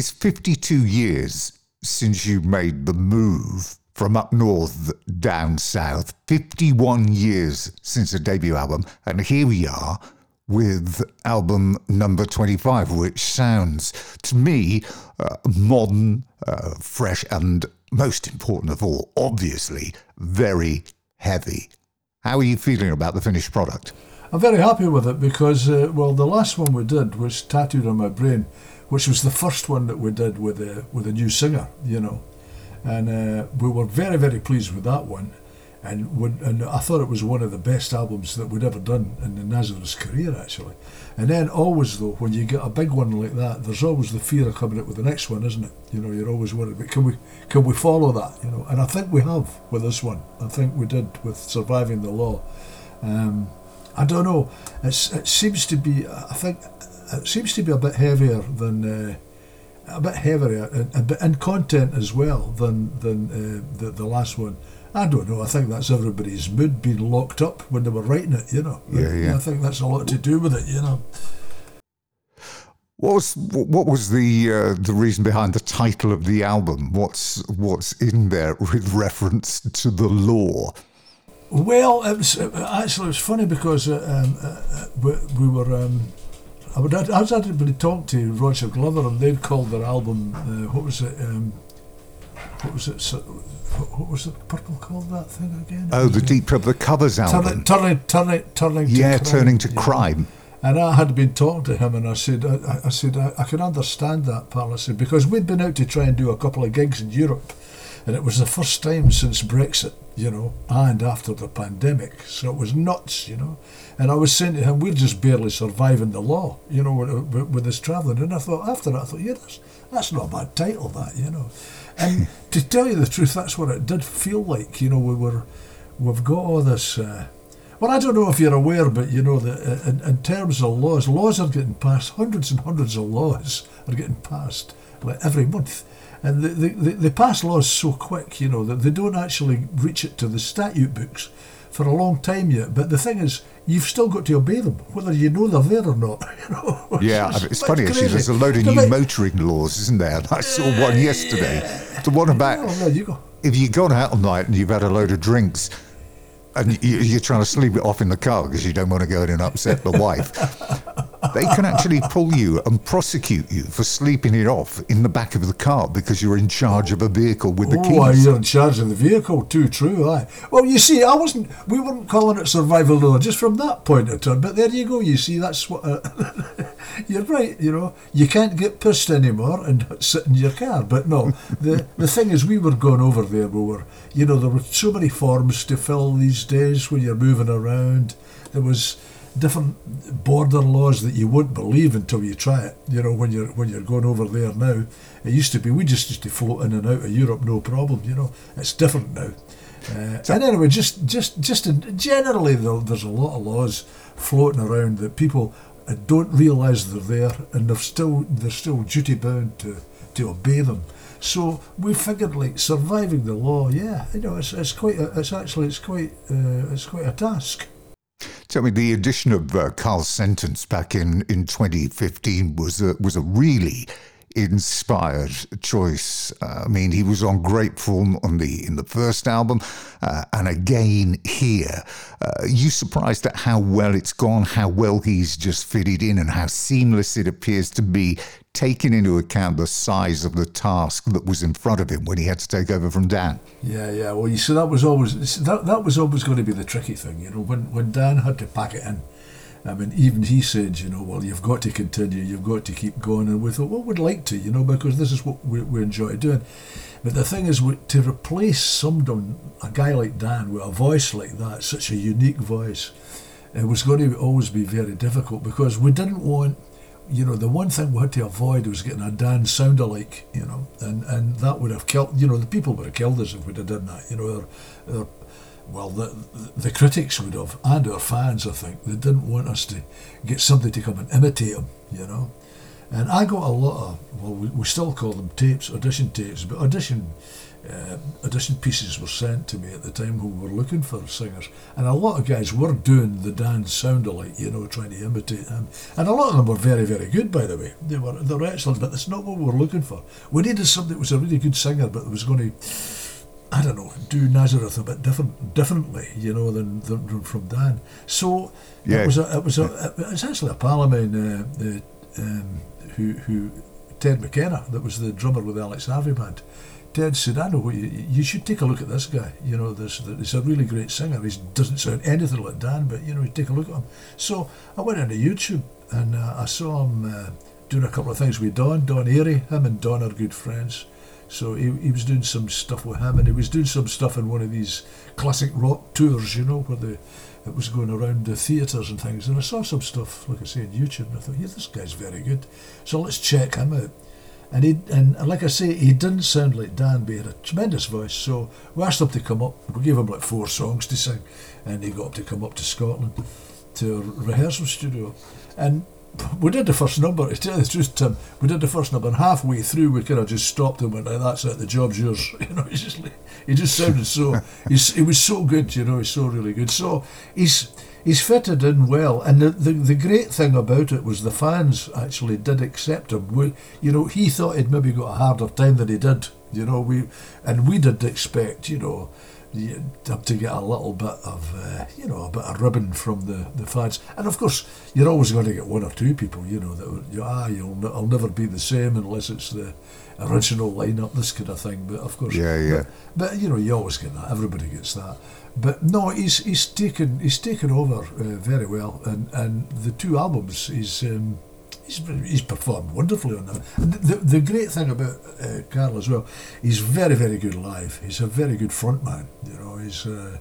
It's fifty-two years since you made the move from up north down south, fifty-one years since the debut album, and here we are with album number twenty-five, which sounds to me uh, modern, uh, fresh, and most important of all, obviously, very heavy. How are you feeling about the finished product? I'm very happy with it because, uh, well, the last one we did was Tattooed on My Brain, which was the first one that we did with a, with a new singer, you know. And uh, we were very, very pleased with that one. And, would, and I thought it was one of the best albums that we'd ever done in the Nazareth's career, actually. And then always, though, when you get a big one like that, there's always the fear of coming out with the next one, isn't it? You know, you're always worried, but can we, can we follow that? You know, and I think we have with this one. I think we did with Surviving the Law. Um, I don't know. It's, it seems to be, I think, it seems to be a bit heavier than... Uh, a bit heavier and, and content as well than than uh, the, the last one. I don't know, I think that's everybody's mood being locked up when they were writing it, you know. Yeah, yeah. I think that's a lot to do with it, you know. What was, what was the uh, the reason behind the title of the album? What's, what's in there with reference to the law? Well, it was, it, actually it was funny because um, uh, we, we were... Um, I would, I'd actually talked to Roger Glover and they'd called their album, uh, what was it, um, what was it, so, what was it, Purple called that thing again? Oh, the Deep Purple, the covers album. Turning, turning, turning, turning to yeah, crime. Yeah, turning to yeah. crime. And I had been talking to him and I said, I, I said, I, I can understand that, pal, I said, because we'd been out to try and do a couple of gigs in Europe and it was the first time since Brexit, you know, and after the pandemic, so it was nuts, you know. And I was saying to him, we're just barely surviving the law, you know, with, with this travelling. And I thought, after that, I thought, yeah, that's, that's not a bad title, that, you know. And to tell you the truth, that's what it did feel like, you know, we were, we've got all this... Uh, well, I don't know if you're aware, but, you know, the, in, in terms of laws, laws are getting passed, hundreds and hundreds of laws are getting passed, like, every month. And they, they, they pass laws so quick, you know, that they don't actually reach it to the statute books for a long time yet. But the thing is, you've still got to obey them, whether you know they're there or not. You know? Yeah, it's, I mean, it's funny, crazy. Actually, there's a load of They're new like, motoring laws, isn't there? And I saw one yesterday. Yeah. The one about, no, no, you go. If you've gone out all night and you've had a load of drinks and you, you're trying to sleep it off in the car because you don't want to go in and upset the wife, they can actually pull you and prosecute you for sleeping it off in the back of the car because you're in charge of a vehicle with the keys. Oh, you're in charge of the vehicle, too true, aye. Well, you see, I wasn't, we weren't calling it survival law just from that point of turn, but there you go, you see, that's what, uh, you're right, you know, you can't get pissed anymore and sit in your car, but no, the, the thing is, we were going over there, we were, you know, there were so many forms to fill these days when you're moving around, there was... different border laws that you wouldn't believe until you try it. You know, when you're when you're going over there now, it used to be we just used to float in and out of Europe, no problem. You know, it's different now. Uh, so, and anyway, just just just in, generally, though, there's a lot of laws floating around that people don't realise they're there, and they're still they're still duty bound to to obey them. So we figured, like, surviving the law, yeah, you know, it's it's quite a, it's actually it's quite uh, it's quite a task. Tell me, the addition of uh, Carl's sentence back in, in twenty fifteen was a, was a really inspired choice. Uh, I mean, he was on great form on the in the first album, uh, and again here. Uh, you surprised at how well it's gone, how well he's just fitted in, and how seamless it appears to be, taking into account the size of the task that was in front of him when he had to take over from Dan. Yeah, yeah. Well, you see, that was always that that was always going to be the tricky thing, you know. When when Dan had to pack it in, I mean, even he said, you know, well, you've got to continue, you've got to keep going, and we thought, well, we'd like to, you know, because this is what we, we enjoy doing. But the thing is, we, to replace someone, a guy like Dan, with a voice like that, such a unique voice, it was going to always be very difficult because we didn't want. You know, the one thing we had to avoid was getting a Dan sound alike, you know, and, and that would have killed, you know, the people would have killed us if we'd have done that, you know, our, our, well, the, the critics would have, and our fans, I think, they didn't want us to get somebody to come and imitate them, you know. And I got a lot of, well, we, we still call them tapes, audition tapes, but audition Uh, audition pieces were sent to me at the time who were looking for singers, and a lot of guys were doing the Dan's sound alike, you know, trying to imitate him, and a lot of them were very very good, by the way. They were they were excellent, but that's not what we were looking for. We needed something that was a really good singer but was going to, I don't know, do Nazareth a bit different, differently, you know, than, than from Dan. So yeah. it was a, it was a, it was actually a pal of mine, uh, uh, um, who, who Ted McKenna, that was the drummer with the Alex Harvey band. Ted said, I know, you, you should take a look at this guy, you know, this, he's a really great singer, he doesn't sound anything like Dan, but, you know, you take a look at him. So I went into YouTube and uh, I saw him uh, doing a couple of things with Don, Don Airy. Him and Don are good friends, so he, he was doing some stuff with him, and he was doing some stuff in one of these classic rock tours, you know, where the, it was going around the theatres and things, and I saw some stuff, like I say, on YouTube, and I thought, yeah, this guy's very good, so let's check him out. And he, and like I say, he didn't sound like Dan, but he had a tremendous voice, so we asked him to come up. We gave him like four songs to sing, and he got up to come up to Scotland to a rehearsal studio. And we did the first number, to tell you the truth, Tim, we did the first number, and halfway through we kind of just stopped and went, that's it, the job's yours. You know, he just, he just sounded so, he's, he was so good, you know, he's so really good. So he's... He's fitted in well, and the, the the great thing about it was the fans actually did accept him. We, you know, he thought he'd maybe got a harder time than he did. You know, we and we did expect, you know, to get a little bit of, uh, you know, a bit of ribbon from the, the fans. And of course, you're always going to get one or two people, you know, that you, ah, you'll I'll never be the same unless it's the original lineup, this kind of thing. But of course, yeah, yeah. But, but you know, you always get that. Everybody gets that. But no, he's he's taken he's taken over uh, very well, and, and the two albums he's um, he's he's performed wonderfully on them. And the the great thing about uh, Carl as well, he's very very good live. He's a very good frontman. You know, he's uh,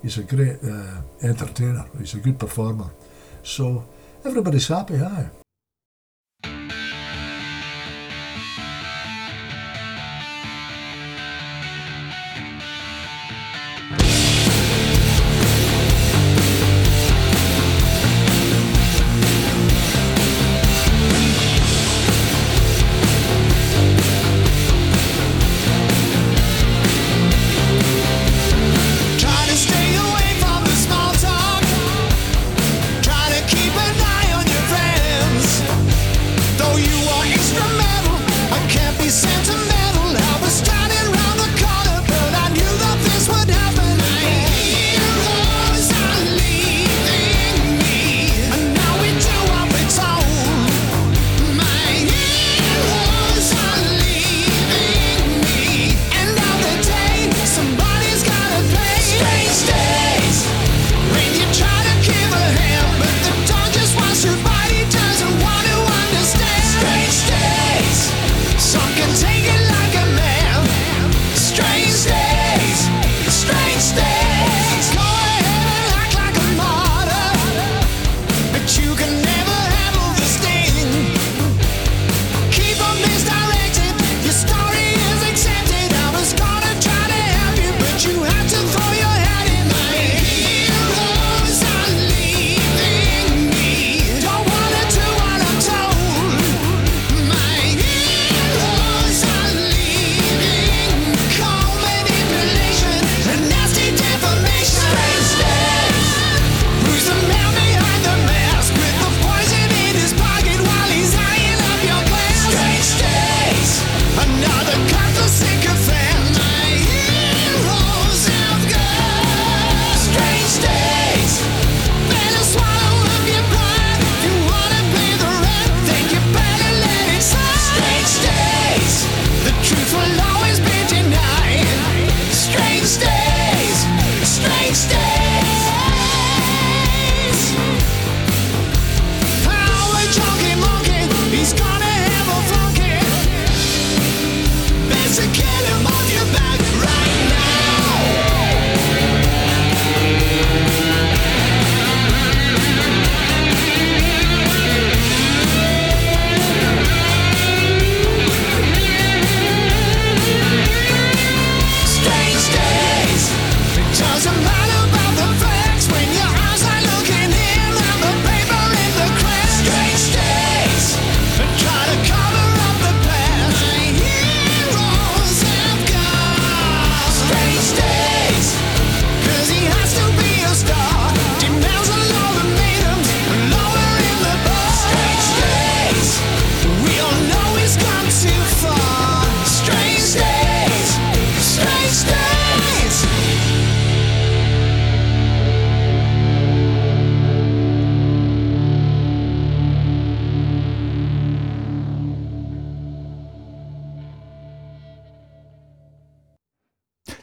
he's a great uh, entertainer. He's a good performer. So everybody's happy, aye.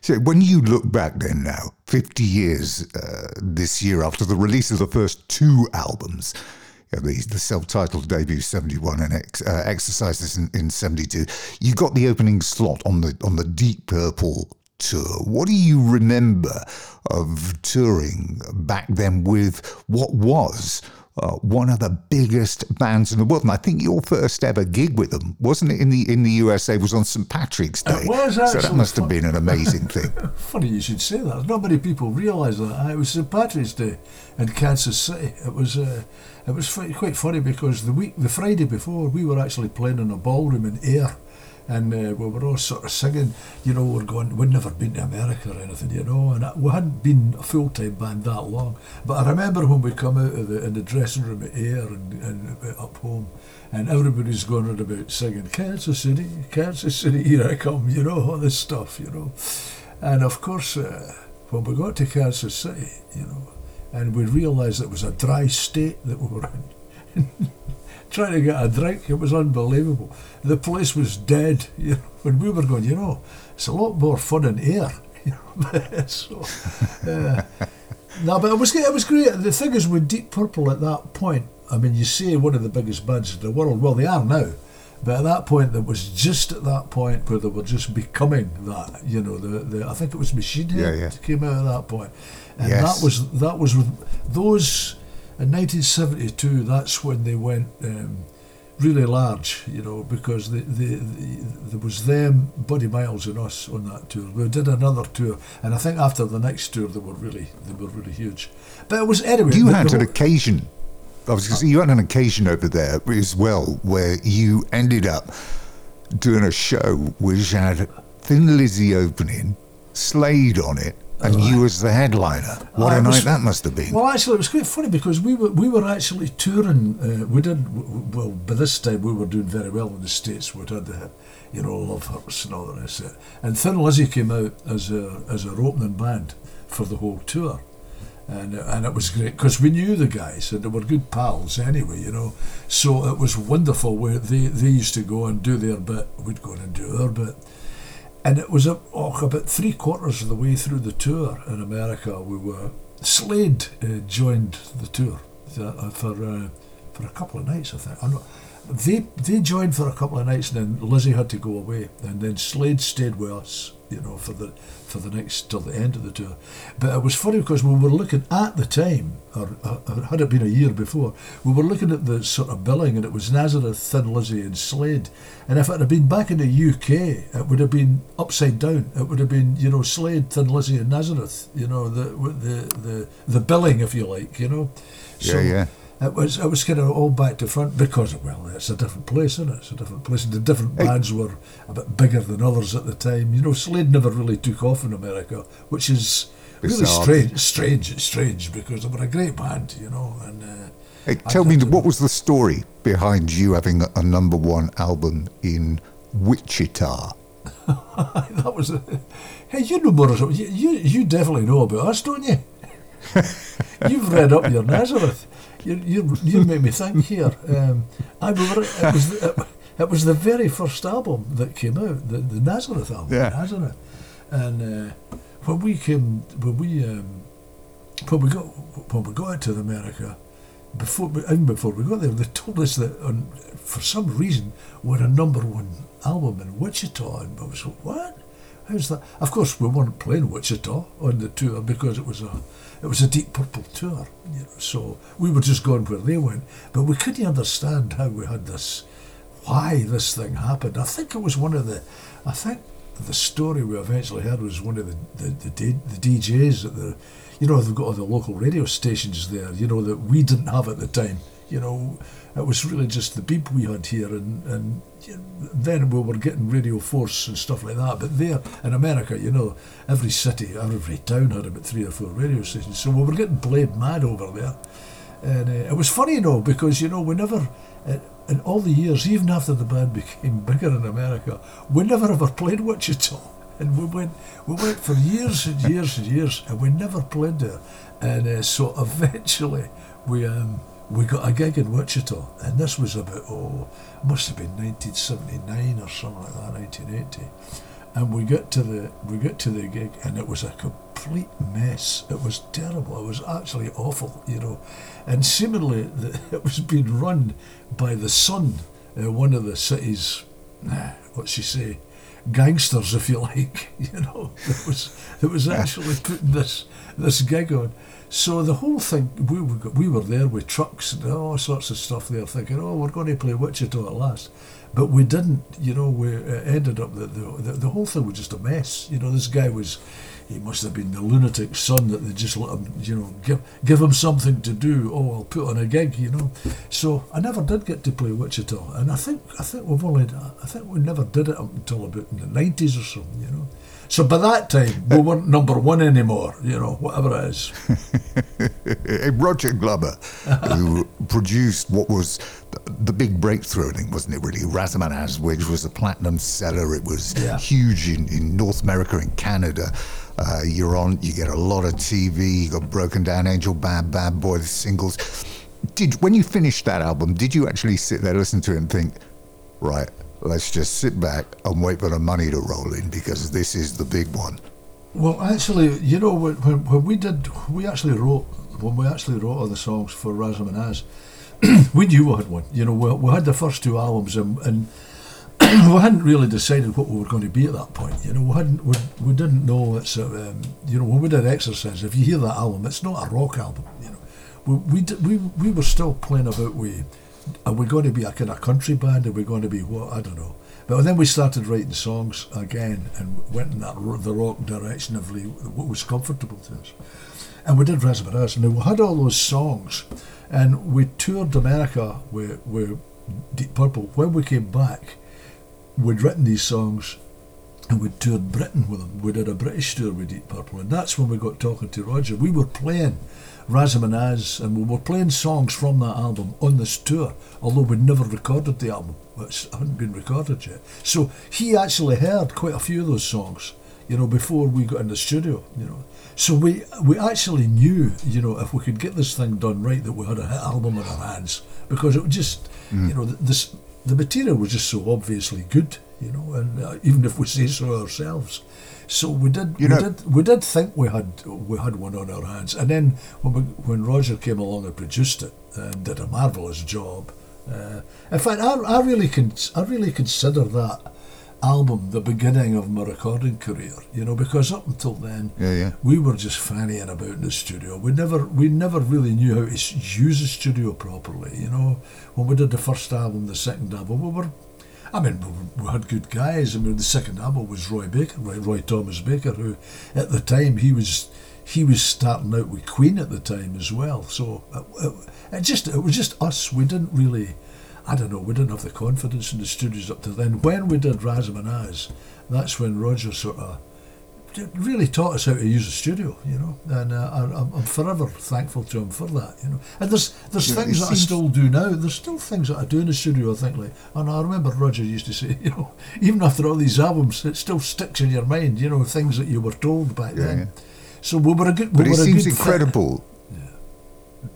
So when you look back then now, fifty years uh, this year after the release of the first two albums, you know, the, the self-titled debut, seventy-one, and ex, uh, Exercises in, in seventy-two, you got the opening slot on the on the Deep Purple tour. What do you remember of touring back then with what was uh, one of the biggest bands in the world? And I think your first ever gig with them, wasn't it, in the in the U S A, was on Saint Patrick's Day. It was, actually. So that must have been an amazing thing. Funny you should say that. Not many people realise that. It was Saint Patrick's Day in Kansas City. It was uh, it was quite funny because the week, the Friday before, we were actually playing in a ballroom in Ayr. And uh, we were all sort of singing, you know, we're going, we'd never been to America or anything, you know, and I, we hadn't been a full-time band that long. But I remember when we come out of the, in the dressing room at Ayr and, and up home, and everybody's going on about singing, Kansas City, Kansas City, here I come, you know, all this stuff, you know. And of course, uh, when we got to Kansas City, you know, and we realised it was a dry state that we were in. Trying to get a drink, it was unbelievable. The place was dead, you know, and we were going, you know, it's a lot more fun in air, you know. So, uh, no, but it was, it was great. The thing is, with Deep Purple at that point, I mean, you say one of the biggest bands in the world, well, they are now, but at that point, it was just at that point where they were just becoming that, you know, the, the I think it was Machine Head yeah, yeah. came out at that point. And yes. that was, that was with those... In nineteen seventy-two, that's when they went um, really large, you know, because they, they, they, there was them, Buddy Miles and us on that tour. We did another tour, and I think after the next tour, they were really, they were really huge. But it was anyway. You had an occasion. I was going to say, you had an occasion over there as well, where you ended up doing a show which had Thin Lizzy opening, Slade on it. And oh, you as the headliner. What I a was, night that must have been. Well, actually, it was quite funny because we were we were actually touring. Uh, we did well by this time. We were doing very well in the States. We'd had the, you know, Love Hurts and all the rest of it. And Thin Lizzy came out as a as our opening band for the whole tour, and and it was great because we knew the guys and they were good pals anyway, you know. So it was wonderful. Where they they used to go and do their bit, we'd go in and do our bit. And it was up, oh, about three quarters of the way through the tour in America. We were Slade uh, joined the tour for uh, for a couple of nights. I think I'm not, they they joined for a couple of nights, and then Lizzie had to go away, and then Slade stayed with us, you know, for the for the next till the end of the tour. But it was funny because when we were looking at the time, or, or had it been a year before, we were looking at the sort of billing, and it was Nazareth, Thin Lizzy, and Slade. And if it had been back in the U K, it would have been upside down. It would have been, you know, Slade, Thin Lizzy, and Nazareth. You know, the the the the billing, if you like, you know. So, yeah, yeah. It was it was kind of all back to front because, well, it's a different place, isn't it? It's a different place. And the different bands were a bit bigger than others at the time. You know, Slade never really took off in America, which is really strange, strange, strange, because they were a great band, you know. And uh, hey, tell me, what was the story behind you having a number one album in Wichita? That was... A, hey, you know more. You, you, you definitely know about us, don't you? You've read up your Nazareth. You you you made me think here. Um, I remember it, it was the, it, it was the very first album that came out, the, the Nazareth album, yeah. Nazareth. And uh, when we came, when we um, when we got when we got to America, before we, even before we got there, they told us that on, for some reason we're a number one album in Wichita, and I was like, what? How's that? Of course, we weren't playing Wichita on the tour because it was a It was a Deep Purple tour, you know, so we were just going where they went. But we couldn't understand how we had this, why this thing happened. I think it was one of the, I think the story we eventually heard was one of the the, the, the D Js that the, you know, they've got all the local radio stations there, you know, that we didn't have at the time. You know, it was really just the beep we had here, and, and you know, then we were getting Radio Force and stuff like that. But there, in America, you know, every city, every town had about three or four radio stations. So we were getting played mad over there. And uh, it was funny, you know, because, you know, we never, uh, in all the years, even after the band became bigger in America, we never ever played Wichita. And we went, we went for years and years and years, and we never played there. And uh, so eventually we... Um, We got a gig in Wichita, and this was about, oh, it must have been nineteen seventy-nine or something like that, nineteen eighty. And we got to the we got to the gig, and it was a complete mess. It was terrible. It was actually awful, you know. And seemingly, the, it was being run by the Sun, uh, one of the city's, nah, what's she say, gangsters, if you like. You know, it was it was actually putting this this gig on. So the whole thing, we were, we were there with trucks and all sorts of stuff there, thinking, oh, we're going to play Wichita at last. But we didn't, you know, we ended up, the, the the whole thing was just a mess. You know, this guy was, he must have been the lunatic Son that they just let him, you know, give, give him something to do. Oh, I'll put on a gig, you know. So I never did get to play Wichita. And I think I think we've only, I think we never did it up until about in the nineties or something, you know. So by that time, we weren't number one anymore, you know, whatever it is. Roger Glover, who produced what was the big breakthrough, I think, wasn't it, really? Razamanaz, which was a platinum seller. It was yeah. huge in, in North America and Canada. Uh, you're on, you get a lot of T V, you got Broken Down Angel, Bad, Bad Boy, the singles. Did, when you finished that album, did you actually sit there, listen to it and think, right, let's just sit back and wait for the money to roll in, because this is the big one? Well, actually, you know, when, when we did, we actually wrote, when we actually wrote all the songs for Razamanaz, we knew we had one. You know, we, we had the first two albums, and, and we hadn't really decided what we were going to be at that point. You know, we hadn't, we, we didn't know it's a, um, you know, when we did Exercise, if you hear that album, it's not a rock album. You know, we we did, we, we were still playing about we. Are we going to be a kind of country band? Are we going to be what? I don't know. But then we started writing songs again and went in that the rock direction of what was comfortable to us. And we did Razamanaz. Now, we had all those songs, and we toured America with, with Deep Purple. When we came back, we'd written these songs, and we toured Britain with them. We did a British tour with Deep Purple, and that's when we got talking to Roger. We were playing Razamanaz, and we were playing songs from that album on this tour, although we'd never recorded the album. It hadn't been recorded yet. So he actually heard quite a few of those songs, you know, before we got in the studio, you know. So we we actually knew, you know, if we could get this thing done right, that we had a hit album in our hands, because it was just, mm. you know, this the material was just so obviously good, you know, and uh, even if we say so ourselves. So we did, you know, we did, we did think we had, we had one on our hands. And then when we, when Roger came along and produced it, and did a marvelous job. Uh, in fact, I, I really con- I really consider that album the beginning of my recording career. You know, because up until then, yeah, yeah. we were just fannying about in the studio. We never, we never really knew how to use a studio properly. You know, when we did the first album, the second album, we were. I mean, we had good guys. I mean, the second album was Roy Baker, Roy, Roy Thomas Baker, who, at the time, he was he was starting out with Queen at the time as well. So it, it, it just it was just us. We didn't really, I don't know, we didn't have the confidence in the studios up to then. When we did Razamanaz, that's when Roger sort of really taught us how to use a studio, you know. And uh, I, I'm forever thankful to him for that, you know. And there's there's yeah, things that I still do now. There's still things that I do in the studio. I think like, and I remember Roger used to say, you know, even after all these albums, it still sticks in your mind, you know, things that you were told back yeah, then. Yeah. So we were a good. We but it seems incredible yeah.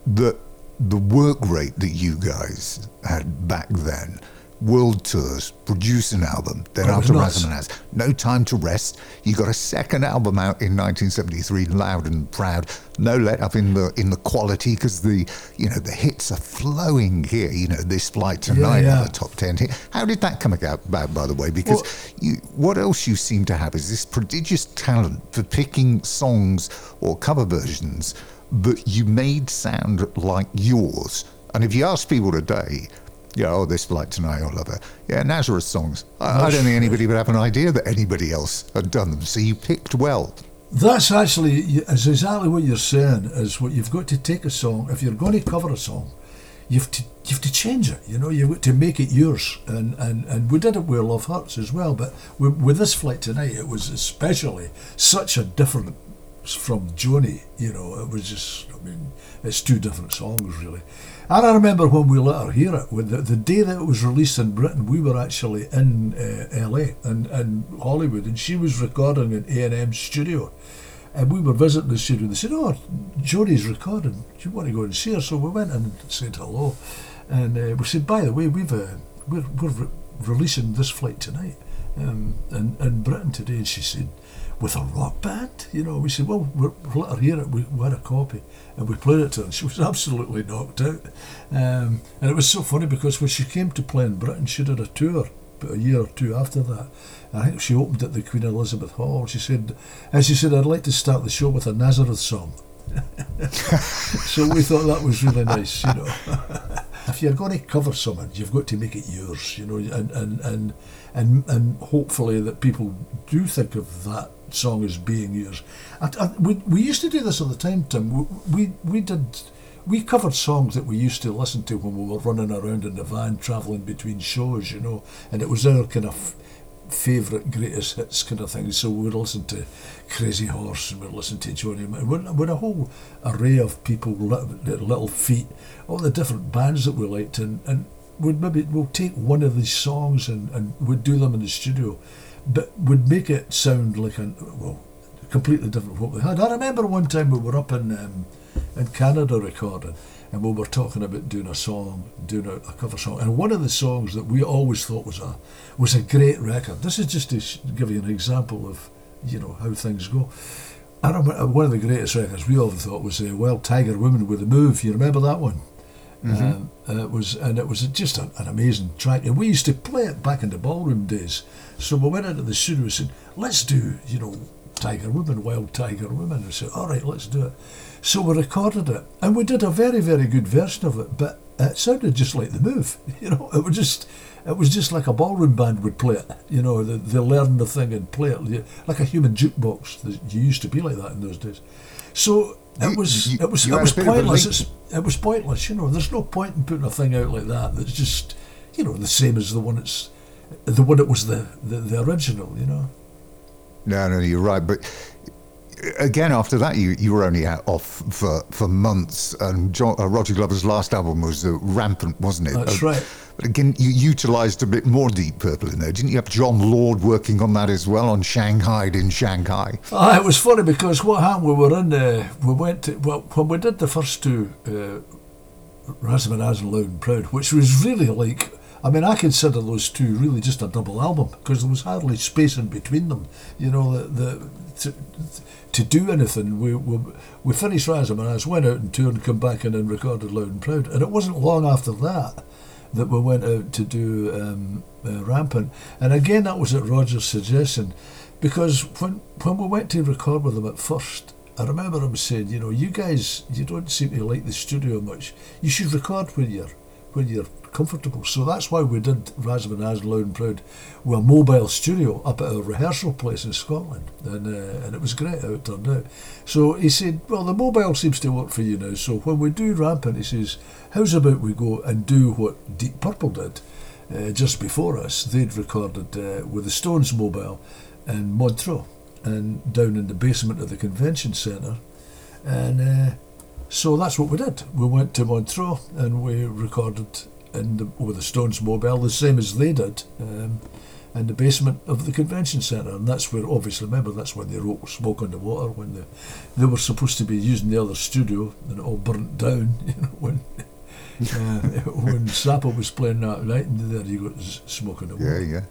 that the work rate that you guys had back then. World tours, produce an album, then oh, after Razamanaz, no time to rest. You got a second album out in nineteen seventy-three, Loud and Proud. No let up in the in the quality, because the you know the hits are flowing here. You know, This Flight Tonight, yeah, yeah. the top ten hit. How did that come about, by the way? Because well, you, what else you seem to have is this prodigious talent for picking songs or cover versions that you made sound like yours. And if you ask people today, yeah, oh, This Flight Tonight, I love it. Yeah, Nazareth songs. I, I don't think anybody would have an idea that anybody else had done them. So you picked well. That's actually is exactly what you're saying. Is what you've got to take a song. If you're going to cover a song, you've to you've to change it. You know, you've got to make it yours. And and, and we did it with Love Hurts as well. But with, with This Flight Tonight, it was especially such a different from Joni. You know, it was just. I mean, it's two different songs really. And I remember when we let her hear it, when the, the day that it was released in Britain, we were actually in uh, L A and, and Hollywood, and she was recording at A and M studio. And we were visiting the studio, and they said, oh, Joni's recording, do you want to go and see her? So we went in and said hello. And uh, we said, by the way, we've uh, we're, we're re- releasing This Flight Tonight. um, in, in Britain today. And she said, with a rock band? You know, we said, well, we'll let her hear it. We, we had a copy and we played it to her, and she was absolutely knocked out. Um, and it was so funny because when she came to play in Britain, she did a tour about a year or two after that. I think she opened at the Queen Elizabeth Hall. She said, and she said, I'd like to start the show with a Nazareth song. So we thought that was really nice, you know. If you're going to cover something, you've got to make it yours, you know, and, and, and, and, and hopefully that people do think of that song as being yours. I, I, we we used to do this all the time, Tim. We, we we did we covered songs that we used to listen to when we were running around in the van travelling between shows, you know, and it was our kind of favourite greatest hits kind of thing. So we would listen to Crazy Horse, and we'd listen to Joni Mitchell. We're, we're a whole array of people, Little Feat, all the different bands that we liked, and, and we'd maybe we'll take one of these songs and, and we'd do them in the studio, but would make it sound like a well, completely different from what we had. I remember one time we were up in um, in Canada recording, and we were talking about doing a song, doing a, a cover song, and one of the songs that we always thought was a was a great record. This is just to give you an example of, you know, how things go. I remember one of the greatest records we all thought was uh, "Wild Tiger Woman with a Move." You remember that one? Mm-hmm. Um, and it was, and it was just an, an amazing track, and we used to play it back in the ballroom days. So we went into the studio and said, let's do, you know, Tiger Woman, Wild Tiger Woman. We said, all right, let's do it. So we recorded it, and we did a very, very good version of it, but it sounded just like The Move, you know. It was just, it was just like a ballroom band would play it, you know. They, they learned the thing and play it, like a human jukebox. You used to be like that in those days. So it was, you, you, it was, it was pointless. It's, it was pointless, you know. There's no point in putting a thing out like that. That's just, you know, the same as the one that's, the one that was the, the, the original, you know. No, no, you're right. But again, after that, you, you were only out off for, for months. And John, uh, Roger Glover's last album was uh, Rampant, wasn't it? That's uh, right. But again, you utilised a bit more Deep Purple in there, didn't you? Have John Lord working on that as well, on Shanghai in Shanghai. Uh, it was funny because what happened, we were in there, uh, we went to, well, when we did the first two, uh, Razzmanazz and Loud and Proud, which was really like, I mean, I consider those two really just a double album because there was hardly space in between them, you know, the, the to, to do anything. We we, we finished Razzmanazz, went out and toured and come back in and recorded Loud and Proud, and it wasn't long after that that we went out to do um, uh, Rampant. And again, that was at Roger's suggestion, because when, when we went to record with him at first, I remember him saying, you know, you guys, you don't seem to like the studio much. You should record when you're, when you're comfortable. So that's why we did Razzmanazz, Loud and Proud with a mobile studio up at a rehearsal place in Scotland. And uh, and it was great how it turned out. So he said, well, the mobile seems to work for you now. So when we do Rampant, he says, how's about we go and do what Deep Purple did uh, just before us. They'd recorded uh, with the Stones mobile in Montreux and down in the basement of the convention centre. And uh, so that's what we did. We went to Montreux and we recorded in the, with the Stones mobile, the same as they did, um, in the basement of the convention centre. And that's where, obviously, remember, that's when they wrote Smoke on the Water, when they, they were supposed to be using the other studio, and it all burnt down, you know, when uh, when Zappa was playing that night, and there you got Smoke on the Water. Yeah, yeah.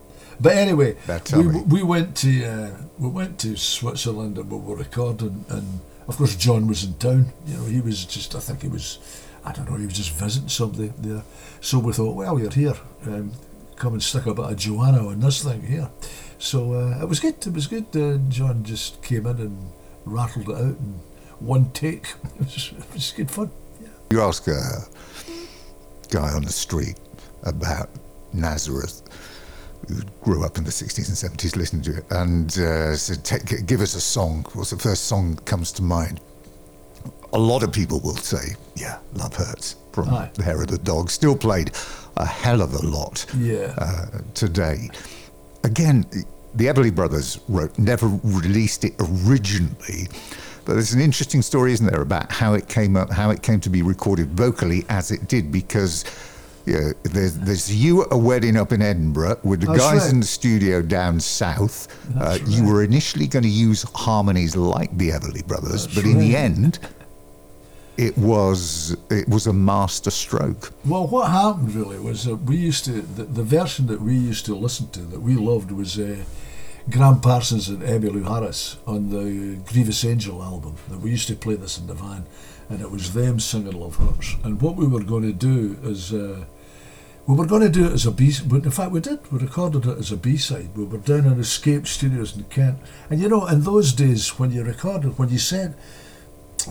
But anyway, we, we went to uh, we went to Switzerland and we were recording, and of course John was in town. You know, he was just, I think he was, I don't know, he was just visiting somebody there. So we thought, well, you're here, um, come and stick a bit of Joanna on this thing here. So uh, it was good, it was good. Uh, John just came in and rattled it out in one take. It was, it was good fun. Yeah. You ask a guy on the street about Nazareth, who grew up in the sixties and seventies, listening to it, and uh, said, Take, give us a song. What's the first song that comes to mind? A lot of people will say, yeah, Love Hurts from Aye. The Hair of the Dog. Still played a hell of a lot yeah. uh, today. Again, the Everly Brothers wrote, never released it originally, but there's an interesting story, isn't there, about how it came up, how it came to be recorded vocally as it did, because yeah, there's, there's you at a wedding up in Edinburgh with the That's guys right. in the studio down south. Uh, you right. were initially going to use harmonies like the Everly Brothers, That's but right. in the end, it was it was a master stroke. Well, what happened really was that we used to, the, the version that we used to listen to, that we loved, was uh, Graham Parsons and Emmylou Harris on the Grievous Angel album. That we used to play this in the van, and it was them singing Love Hurts. And what we were going to do is, uh, we were going to do it as a B-side. In fact, we did. We recorded it as a B-side. We were down in Escape Studios in Kent. And you know, in those days, when you recorded, when you said,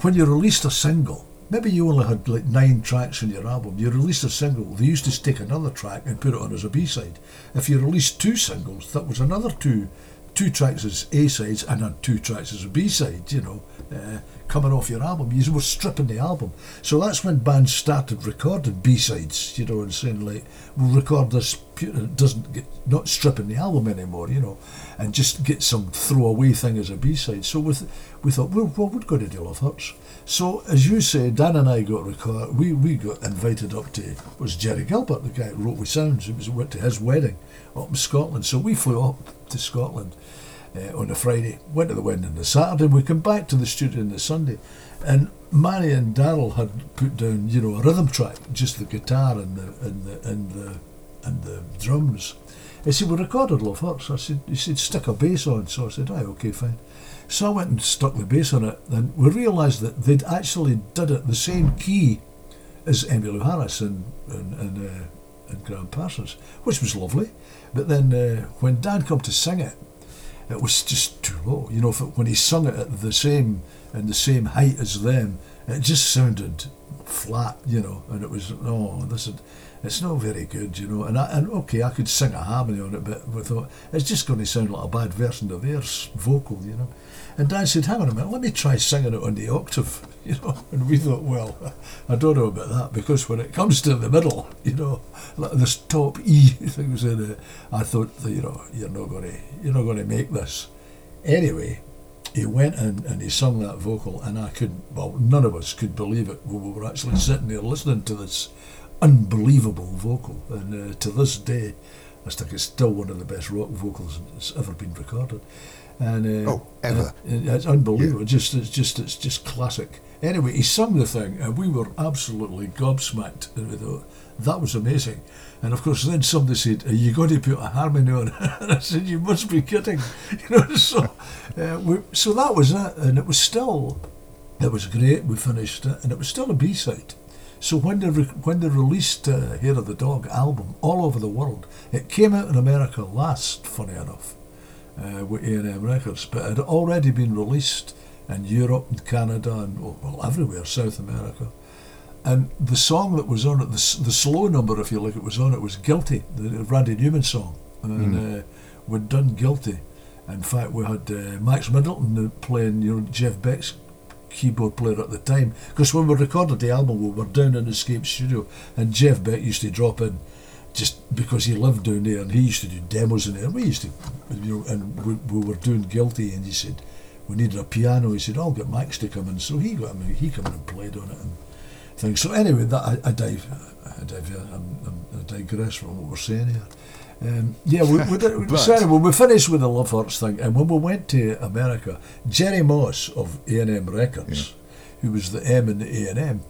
when you released a single, maybe you only had like nine tracks on your album, you released a single, they used to take another track and put it on as a B-side. If you released two singles, that was another two two tracks as A-sides and then two tracks as a B-side, you know, uh, coming off your album. You were stripping the album. So that's when bands started recording B-sides, you know, and saying like, we'll record this, it doesn't get, not stripping the album anymore, you know, and just get some throwaway thing as a B-side. So with we thought, well, well, we're going to do Love Hurts. So, as you say, Dan and I got record, we, we got invited up to, it was Jerry Gilbert, the guy who wrote with Sounds, it was, went to his wedding up in Scotland. So we flew up to Scotland uh, on a Friday, went to the wedding on the Saturday, we came back to the studio on the Sunday, and Manny and Darryl had put down, you know, a rhythm track, just the guitar and the, and the, and the, and the drums. He said, we recorded Love Hurts. I said, he said, stick a bass on. So I said, aye, okay, fine. So I went and stuck the bass on it, and we realised that they'd actually did it the same key as Emmylou Harris and and, and, uh, and Graham Parsons, which was lovely. But then uh, when Dan come to sing it, it was just too low. You know, if it, when he sung it at the same and the same height as them, it just sounded flat. You know, and it was oh, this is it's not very good. You know, and I, and okay, I could sing a harmony on it, but we thought it's just going to sound like a bad version of their vocal. You know. And Dan said, hang on a minute, let me try singing it on the octave, you know. And we thought, well, I don't know about that, because when it comes to the middle, you know, like this top E thing was in it, I thought, you know, you're not going to, you're not going to make this. Anyway, he went in and he sung that vocal, and I couldn't, well, none of us could believe it. We were actually sitting there listening to this unbelievable vocal, and uh, to this day, I think it's still one of the best rock vocals that's ever been recorded. And, uh, oh, ever! And, and it's unbelievable. Yeah. Just, it's just, it's just classic. Anyway, he sung the thing, and we were absolutely gobsmacked. And we thought that was amazing. And of course, then somebody said, "Are you going to put a harmony on?" And I said, "You must be kidding!" You know. So, uh, we, so that was it, and it was still, it was great. We finished it, and it was still a B-side. So when they re- when they released uh, Hair of the Dog album all over the world, it came out in America last. Funny enough. Uh, with A and M Records, but it had already been released in Europe and Canada and well everywhere, South America. And the song that was on it, the, the slow number, if you look, it was on it was "Guilty," the Randy Newman song, and mm. uh, we'd done "Guilty." In fact, we had uh, Max Middleton playing, you know, Jeff Beck's keyboard player at the time, because when we recorded the album, we were down in the Escape Studio, and Jeff Beck used to drop in. Just because he lived down there and he used to do demos in there, and we used to, you know, and we, we were doing "Guilty," and he said, we needed a piano. He said, I'll get Max to come in. So he got him, he came in and played on it and things. So anyway, that I, I, dive, I, dive, I, I digress from what we're saying here. Um, yeah, we, we did, but, sorry, well, we finished with the Love Hurts thing, and when we went to America, Jerry Moss of A and M Records, yeah. who was the M in the A and M,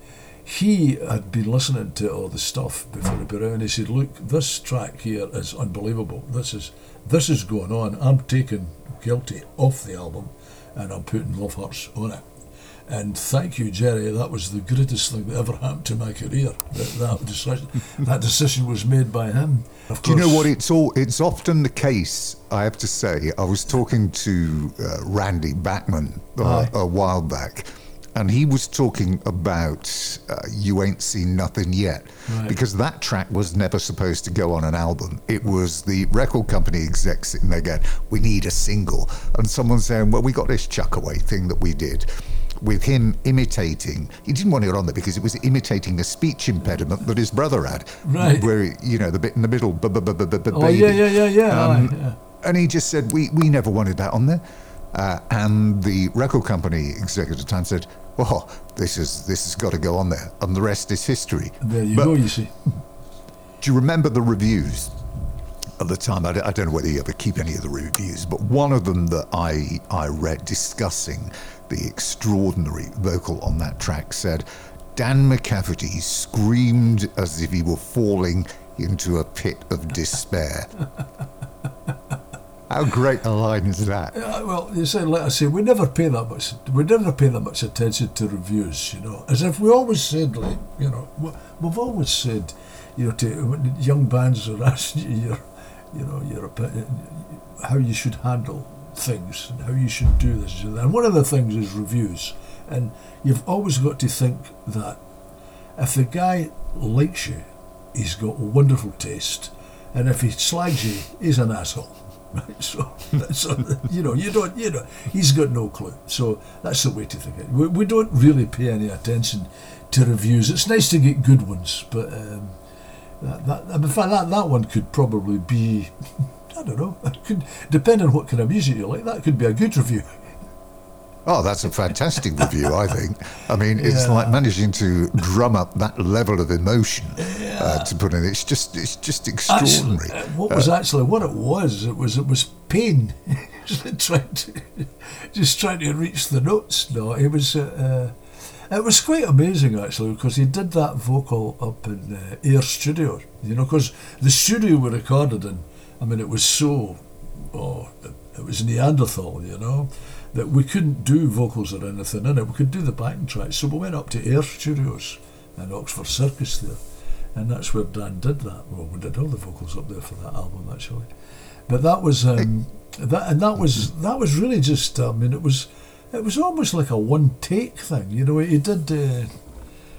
he had been listening to all the stuff before he put it out, and he said, look, this track here is unbelievable. This is this is going on. I'm taking "Guilty" off the album and I'm putting "Love Hurts" on it. And thank you, Jerry, that was the greatest thing that ever happened to my career. That, that, decision, that decision was made by him. Of Do course, you know what, it's, all, it's often the case, I have to say. I was talking to uh, Randy Bachman uh, a while back, and he was talking about uh, "You Ain't Seen Nothing Yet," right. because that track was never supposed to go on an album. It was the record company execs sitting there going, we need a single. And someone saying, well, we got this chuckaway thing that we did with him imitating. He didn't want it on there because it was imitating the speech impediment that his brother had. Right. Where, you know, the bit in the middle, b-b-b-b-b-baby. Oh, yeah, yeah, yeah, yeah. Um, right, yeah. And he just said, we, we never wanted that on there. Uh, and the record company executive at the time said, oh, this is this has got to go on there, and the rest is history. There you but go, you see. Do you remember the reviews at the time? I, I don't know whether you ever keep any of the reviews, but one of them that I I read discussing the extraordinary vocal on that track, said, Dan McCafferty screamed as if he were falling into a pit of despair. How great a line is that? Yeah, well, you said, like I say, we never pay that much. We never pay that much attention to reviews, you know. As if we always said, like, you know, we've always said, you know, to young bands are asking you, you know, your opinion, how you should handle things and how you should do this and that. And one of the things is reviews, and you've always got to think that if the guy likes you, he's got a wonderful taste, and if he slags you, he's an asshole. Right, so, so you know, you don't, you know, he's got no clue. So that's the way to think of it. We, we don't really pay any attention to reviews. It's nice to get good ones, but um, that, that, in fact, that that one could probably be, I don't know, it could, depending on what kind of music you like, that could be a good review. Oh, that's a fantastic review, I think. I mean, it's yeah. like managing to drum up that level of emotion, yeah. uh, to put in. It's just, it's just extraordinary. Actually, what was uh, actually what it was? It was, it was pain. trying to, just trying to reach the notes. No, it was, uh, it was quite amazing actually, because he did that vocal up in uh, Air Studios. You know, because the studio we recorded in, I mean, it was so, oh, it was Neanderthal, you know, that we couldn't do vocals or anything in it. We could do the backing tracks. So we went up to Air Studios in Oxford Circus there, and that's where Dan did that. Well, we did all the vocals up there for that album actually. But that was um, that, and that was that was really just. I mean, it was it was almost like a one take thing. You know, he did. Uh,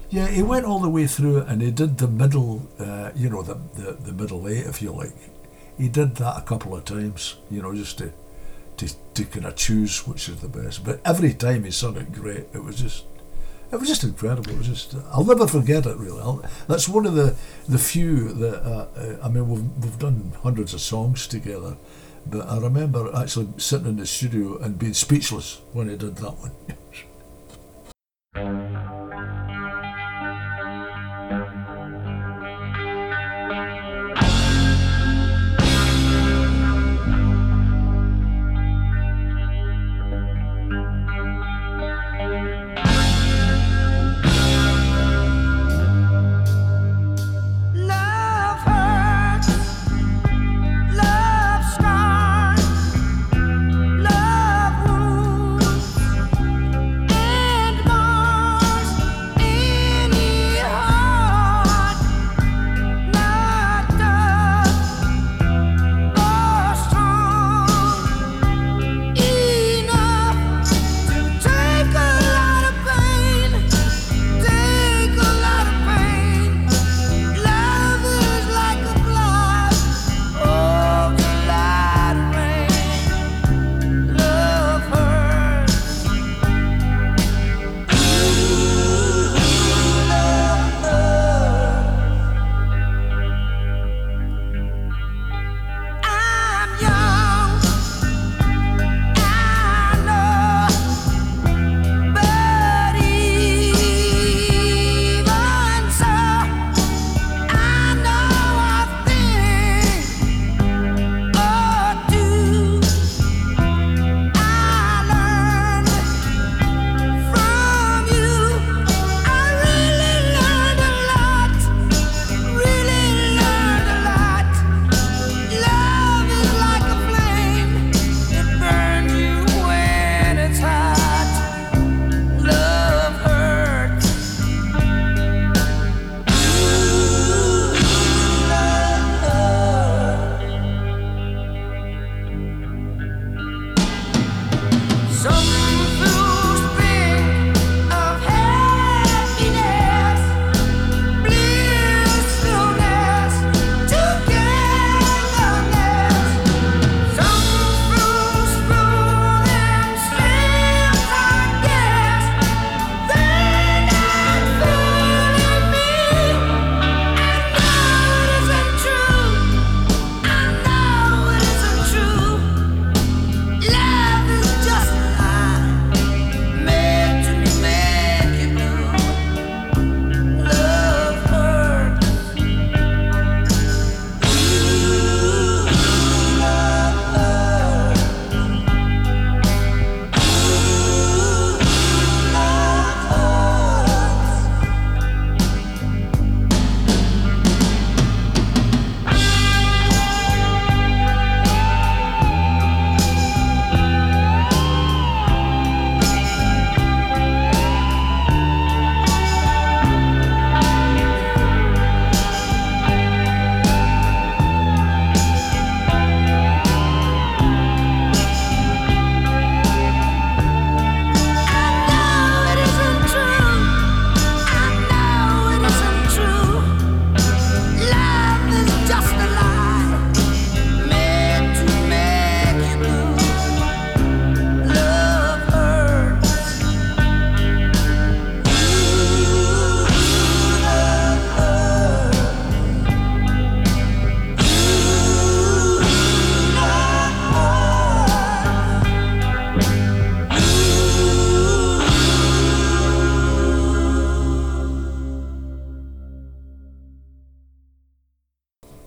yeah, he went all the way through it, and he did the middle. Uh, you know, the, the the middle eight, if you like. He did that a couple of times. You know, just to. To, to kind of choose which is the best, but every time he sung it great. It was just, it was just incredible. It was just, I'll never forget it really. I'll, that's one of the the few that uh, uh, I mean, we've we've done hundreds of songs together, but I remember actually sitting in the studio and being speechless when he did that one.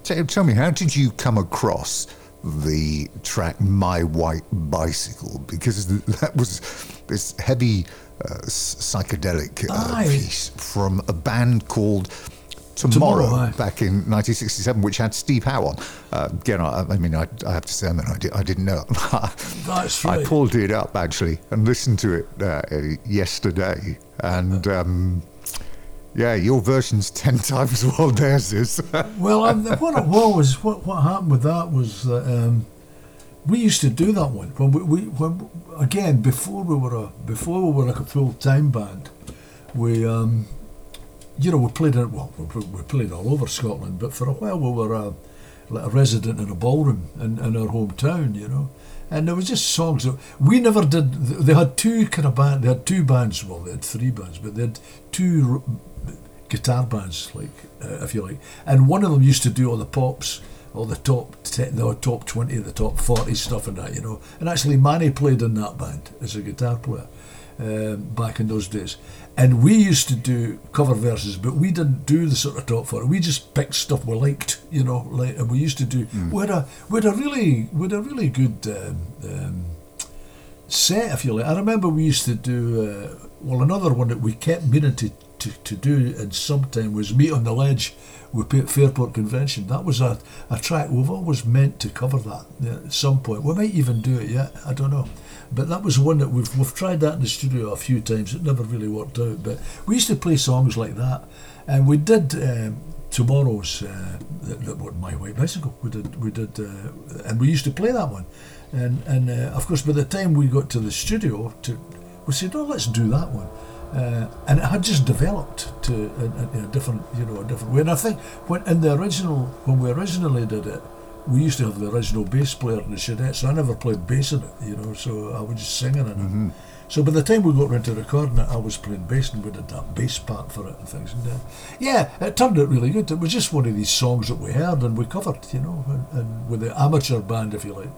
Tell, tell me, how did you come across the track My White Bicycle? Because that was this heavy uh, psychedelic uh, piece from a band called Tomorrow, Tomorrow back in nineteen sixty-seven, which had Steve Howe on. Uh, again, I, I mean, I, I have to say, I, mean, I, did, I didn't know it. That's right. I pulled it up, actually, and listened to it uh, yesterday. And, um, yeah, your version's ten times as well theirs is. Well, I, what it was, what, what happened with that was that um, we used to do that one. When we, we when, again, before we were a, before we were like a full-time band, we... Um, You know, we played in, well, we played all over Scotland, but for a while we were a, like a resident in a ballroom in, in our hometown, you know. And there was just songs that we never did. They had two kind of band, they had two bands, well, they had three bands, but they had two guitar bands, like, uh, if you like. And one of them used to do all the pops, all the top ten, the top twenty, the top forty stuff and that, you know. And actually Manny played in that band as a guitar player um, back in those days. And we used to do cover verses, but we didn't do the sort of top for it. We just picked stuff we liked, you know. Like, and we used to do. Mm. We had a we had a really we had a really good um, um, set, if you like. I remember we used to do uh, well. Another one that we kept meaning to, to, to do, and sometime was Meet on the Ledge with Fairport Convention. That was a, a track we've always meant to cover that yeah, at some point. We might even do it yet. I don't know. But that was one that we've we've tried that in the studio a few times. It never really worked out. But we used to play songs like that, and we did um, Tomorrow's uh, My White Bicycle. We did we did, uh, and we used to play that one. And and uh, of course, by the time we got to the studio, to we said, "Oh, let's do that one," uh, and it had just developed to in, in a different you know a different way. And I think when in the original when we originally did it. We used to have the original bass player in the Shadette, so I never played bass in it, you know, so I was just singing in it. Mm-hmm. So by the time we got around to recording it, I was playing bass and we did that bass part for it and things. And, uh, yeah, it turned out really good. It was just one of these songs that we heard and we covered, you know, and, and with the amateur band, if you like.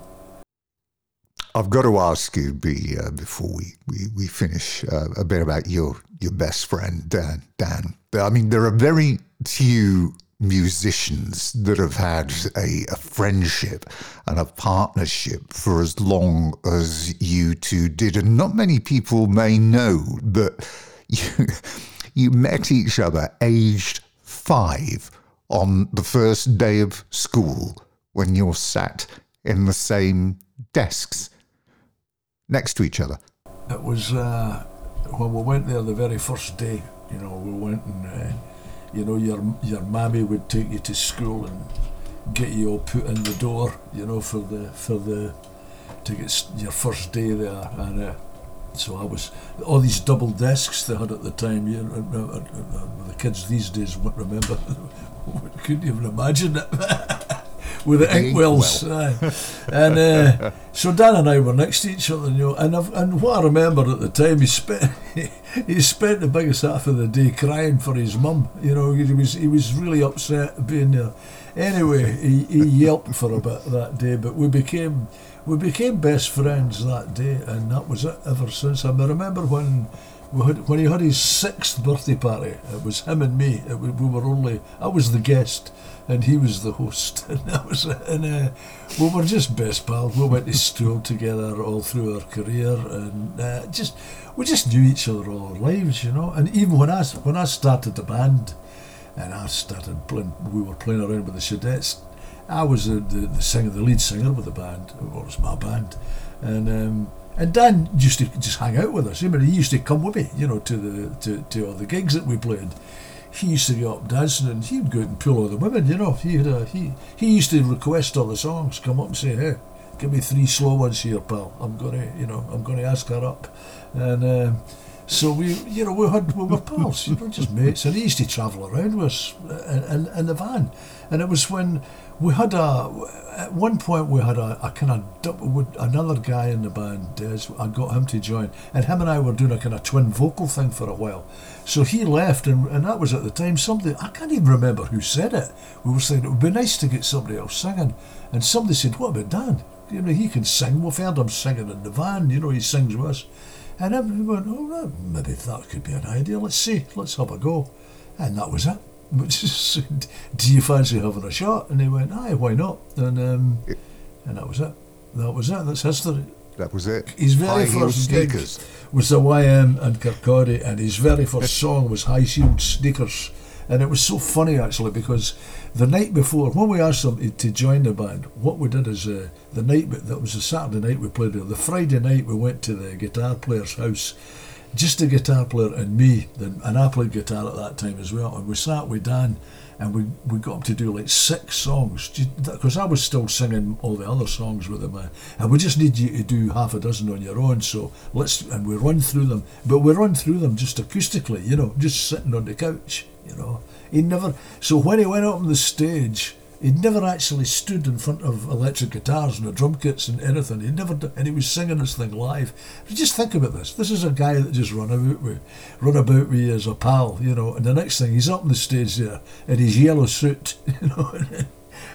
I've got to ask you, B, uh, before we, we, we finish, uh, a bit about your, your best friend, Dan. Dan. I mean, there are very few... musicians that have had a, a friendship and a partnership for as long as you two did, and not many people may know that you, you met each other aged five on the first day of school when you're sat in the same desks next to each other. It was uh, when we went there the very first day, you know, we went and uh, you know, your your mammy would take you to school and get you all put in the door, you know, for the for the to get your first day there. And uh, so I was all these double desks they had at the time. You know, the kids these days won't remember. Couldn't even imagine it with the inkwells. Well. And uh, so Dan and I were next to each other, you know. And I've, and what I remember at the time, he spent. He spent the biggest half of the day crying for his mum. You know, he was he was really upset being there. Anyway, he, he yelped for a bit that day, but we became we became best friends that day, and that was it ever since. I remember when we had, when he had his sixth birthday party. It was him and me. It, we were only I was the guest, and he was the host, and that was it. And uh, we were just best pals. We went to school together all through our career, and uh, just. We just knew each other all our lives, you know. And even when I when I started the band, and I started playing, we were playing around with the Shadettes. I was the the, the singer, the lead singer with the band. It was my band, and um, and Dan used to just hang out with us. I mean, he used to come with me, you know, to the to, to all the gigs that we played. He used to get up dancing, and he'd go out and pull all the women, you know. He had a, he he used to request all the songs, come up and say, "Hey, give me three slow ones here, pal. I'm gonna, you know, I'm gonna ask her up." And um, so we, you know, we had we were pals, you know, just mates. And he used to travel around with us in, in, in the van. And it was when we had a, at one point we had a, a kind of, another guy in the band, Des, I got him to join. And him and I were doing a kind of twin vocal thing for a while. So he left, and, and that was at the time somebody, I can't even remember who said it. We were saying it would be nice to get somebody else singing. And somebody said, "What about Dan? You know, he can sing. We've heard him singing in the van, you know, he sings with us." And everyone went, "Oh, maybe that could be an idea. Let's see, let's have a go." And that was it. do you fancy having a shot? And they went, aye, why not? And um, and that was it. That was it. That's history. That was it. His very high first gig was the Y M and Kirkcaldy, and his very first song was High Heeled Sneakers. And it was so funny, actually, because the night before, when we asked them to join the band, what we did is uh, the night, that was the Saturday night we played there, the Friday night we went to the guitar player's house, just the guitar player and me, and I played guitar at that time as well, and we sat with Dan, and we, we got him to do like six songs, because I was still singing all the other songs with him, uh, and we just need you to do half a dozen on your own, so let's, and we run through them, but we run through them just acoustically, you know, just sitting on the couch, you know. He never, so when he went up on the stage, he'd never actually stood in front of electric guitars and the drum kits and anything. He'd never done, and he was singing this thing live. Just think about this. This is a guy that just run about with, run about with you as a pal, you know. And the next thing, he's up on the stage there in his yellow suit, you know,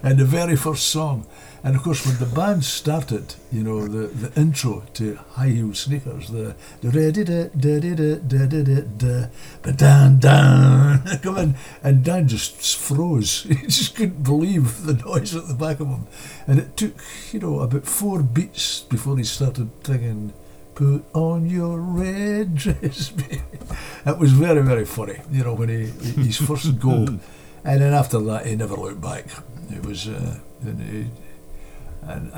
and the very first song. And of course, when the band started, you know, the, the intro to High Heeled Sneakers, the da da da da da da da da da dan dan come in, and Dan just froze. He just couldn't believe the noise at the back of him, and it took, you know, about four beats before he started thinking, "Put on your red dress, baby." It was very, very funny, you know, when he his first go, and then after that he never looked back. It was. Uh, and he, And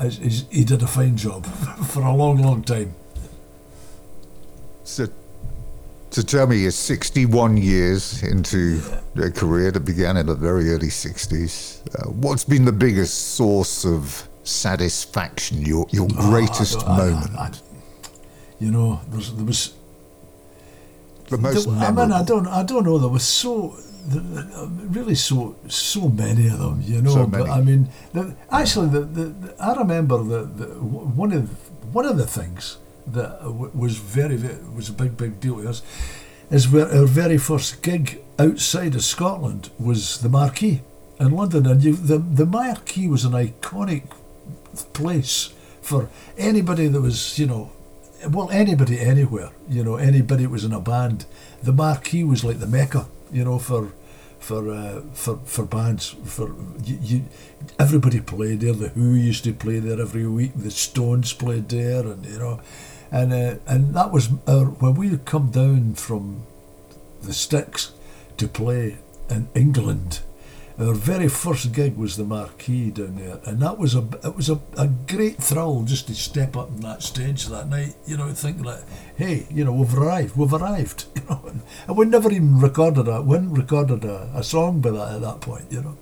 he did a fine job for a long, long time. So, so tell me, you're sixty-one years into yeah. a career that began in the very early sixties. Uh, what's been the biggest source of satisfaction, your your greatest oh, I moment? I, I, I, you know, there's, there was... The most there, I mean, I don't, I don't know, there was so... really so so many of them, you know, so but I mean the, actually the, the, the I remember the, the one of one of the things that was very, very was a big big deal to us is where our very first gig outside of Scotland was the Marquee in London, and you, the, the Marquee was an iconic place for anybody that was, you know, well, anybody anywhere, you know, anybody that was in a band. The Marquee was like the Mecca, you know, for for uh, for for bands. For you, you, everybody played there. The Who used to play there every week. The Stones played there, and you know, and uh, and that was our, when we had come down from the sticks to play in England. Our very first gig was the Marquee down there, and that was a it was a, a great thrill just to step up on that stage that night, you know, thinking like, hey, you know, we've arrived, we've arrived, you know, and we never even recorded a, we hadn't recorded a, a song by that at that point, you know,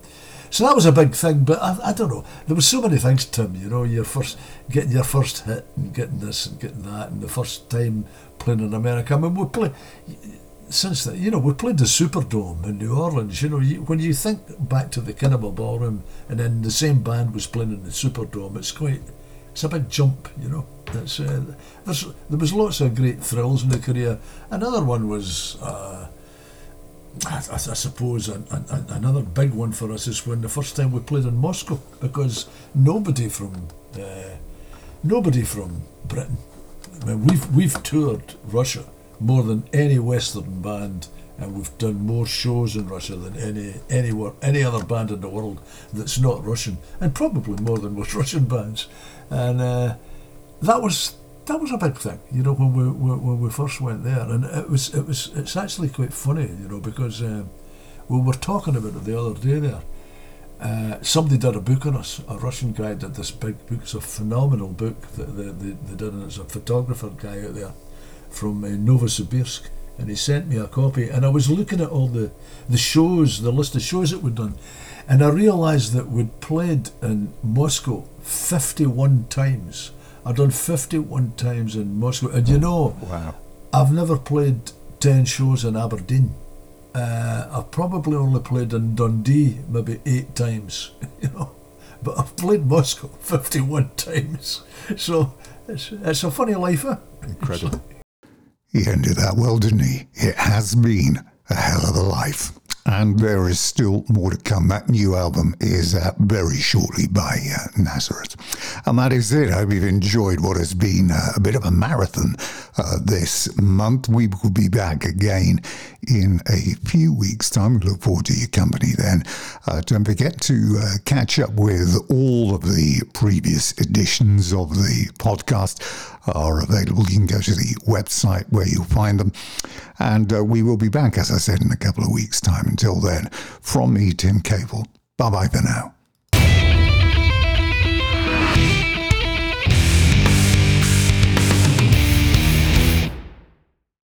so that was a big thing. But I, I don't know, there was so many things, Tim, you know, your first getting your first hit and getting this and getting that, and the first time playing in America. I mean, we play. Since that, you know, we played the Superdome in New Orleans, you know, you, when you think back to the Cannibal Ballroom and then the same band was playing in the Superdome, it's quite, it's a big jump, you know. That's, uh, there's, there was lots of great thrills in the career. Another one was, uh, I, I suppose, an, an, another big one for us is when the first time we played in Moscow, because nobody from, uh, nobody from Britain, I mean, we've, we've toured Russia more than any Western band, and we've done more shows in Russia than any anywhere any other band in the world that's not Russian, and probably more than most Russian bands. And uh, that was that was a big thing, you know, when we when we first went there. And it was it was it's actually quite funny, you know, because um, we were talking about it the other day there. Uh, somebody did a book on us. A Russian guy did this big book. It's a phenomenal book that they, they, they did, and it's a photographer guy out there from uh, Novosibirsk, and he sent me a copy, and I was looking at all the, the shows, the list of shows that we'd done, and I realised that we'd played in Moscow fifty-one times. I'd done fifty-one times in Moscow, and you know, wow. I've never played ten shows in Aberdeen. Uh, I've probably only played in Dundee maybe eight times, you know, but I've played Moscow fifty-one times, so it's, it's a funny life, eh? Incredible. He ended that well, didn't he? It has been a hell of a life. And there is still more to come. That new album is out very shortly by uh, Nazareth. And that is it. I hope you've enjoyed what has been uh, a bit of a marathon uh, this month. We will be back again in a few weeks' time. We look forward to your company then. Uh, don't forget to uh, catch up with all of the previous editions of the podcast are available. You can go to the website where you'll find them. And uh, we will be back, as I said, in a couple of weeks' time. Until then, from me, Tim Cable, bye-bye for now.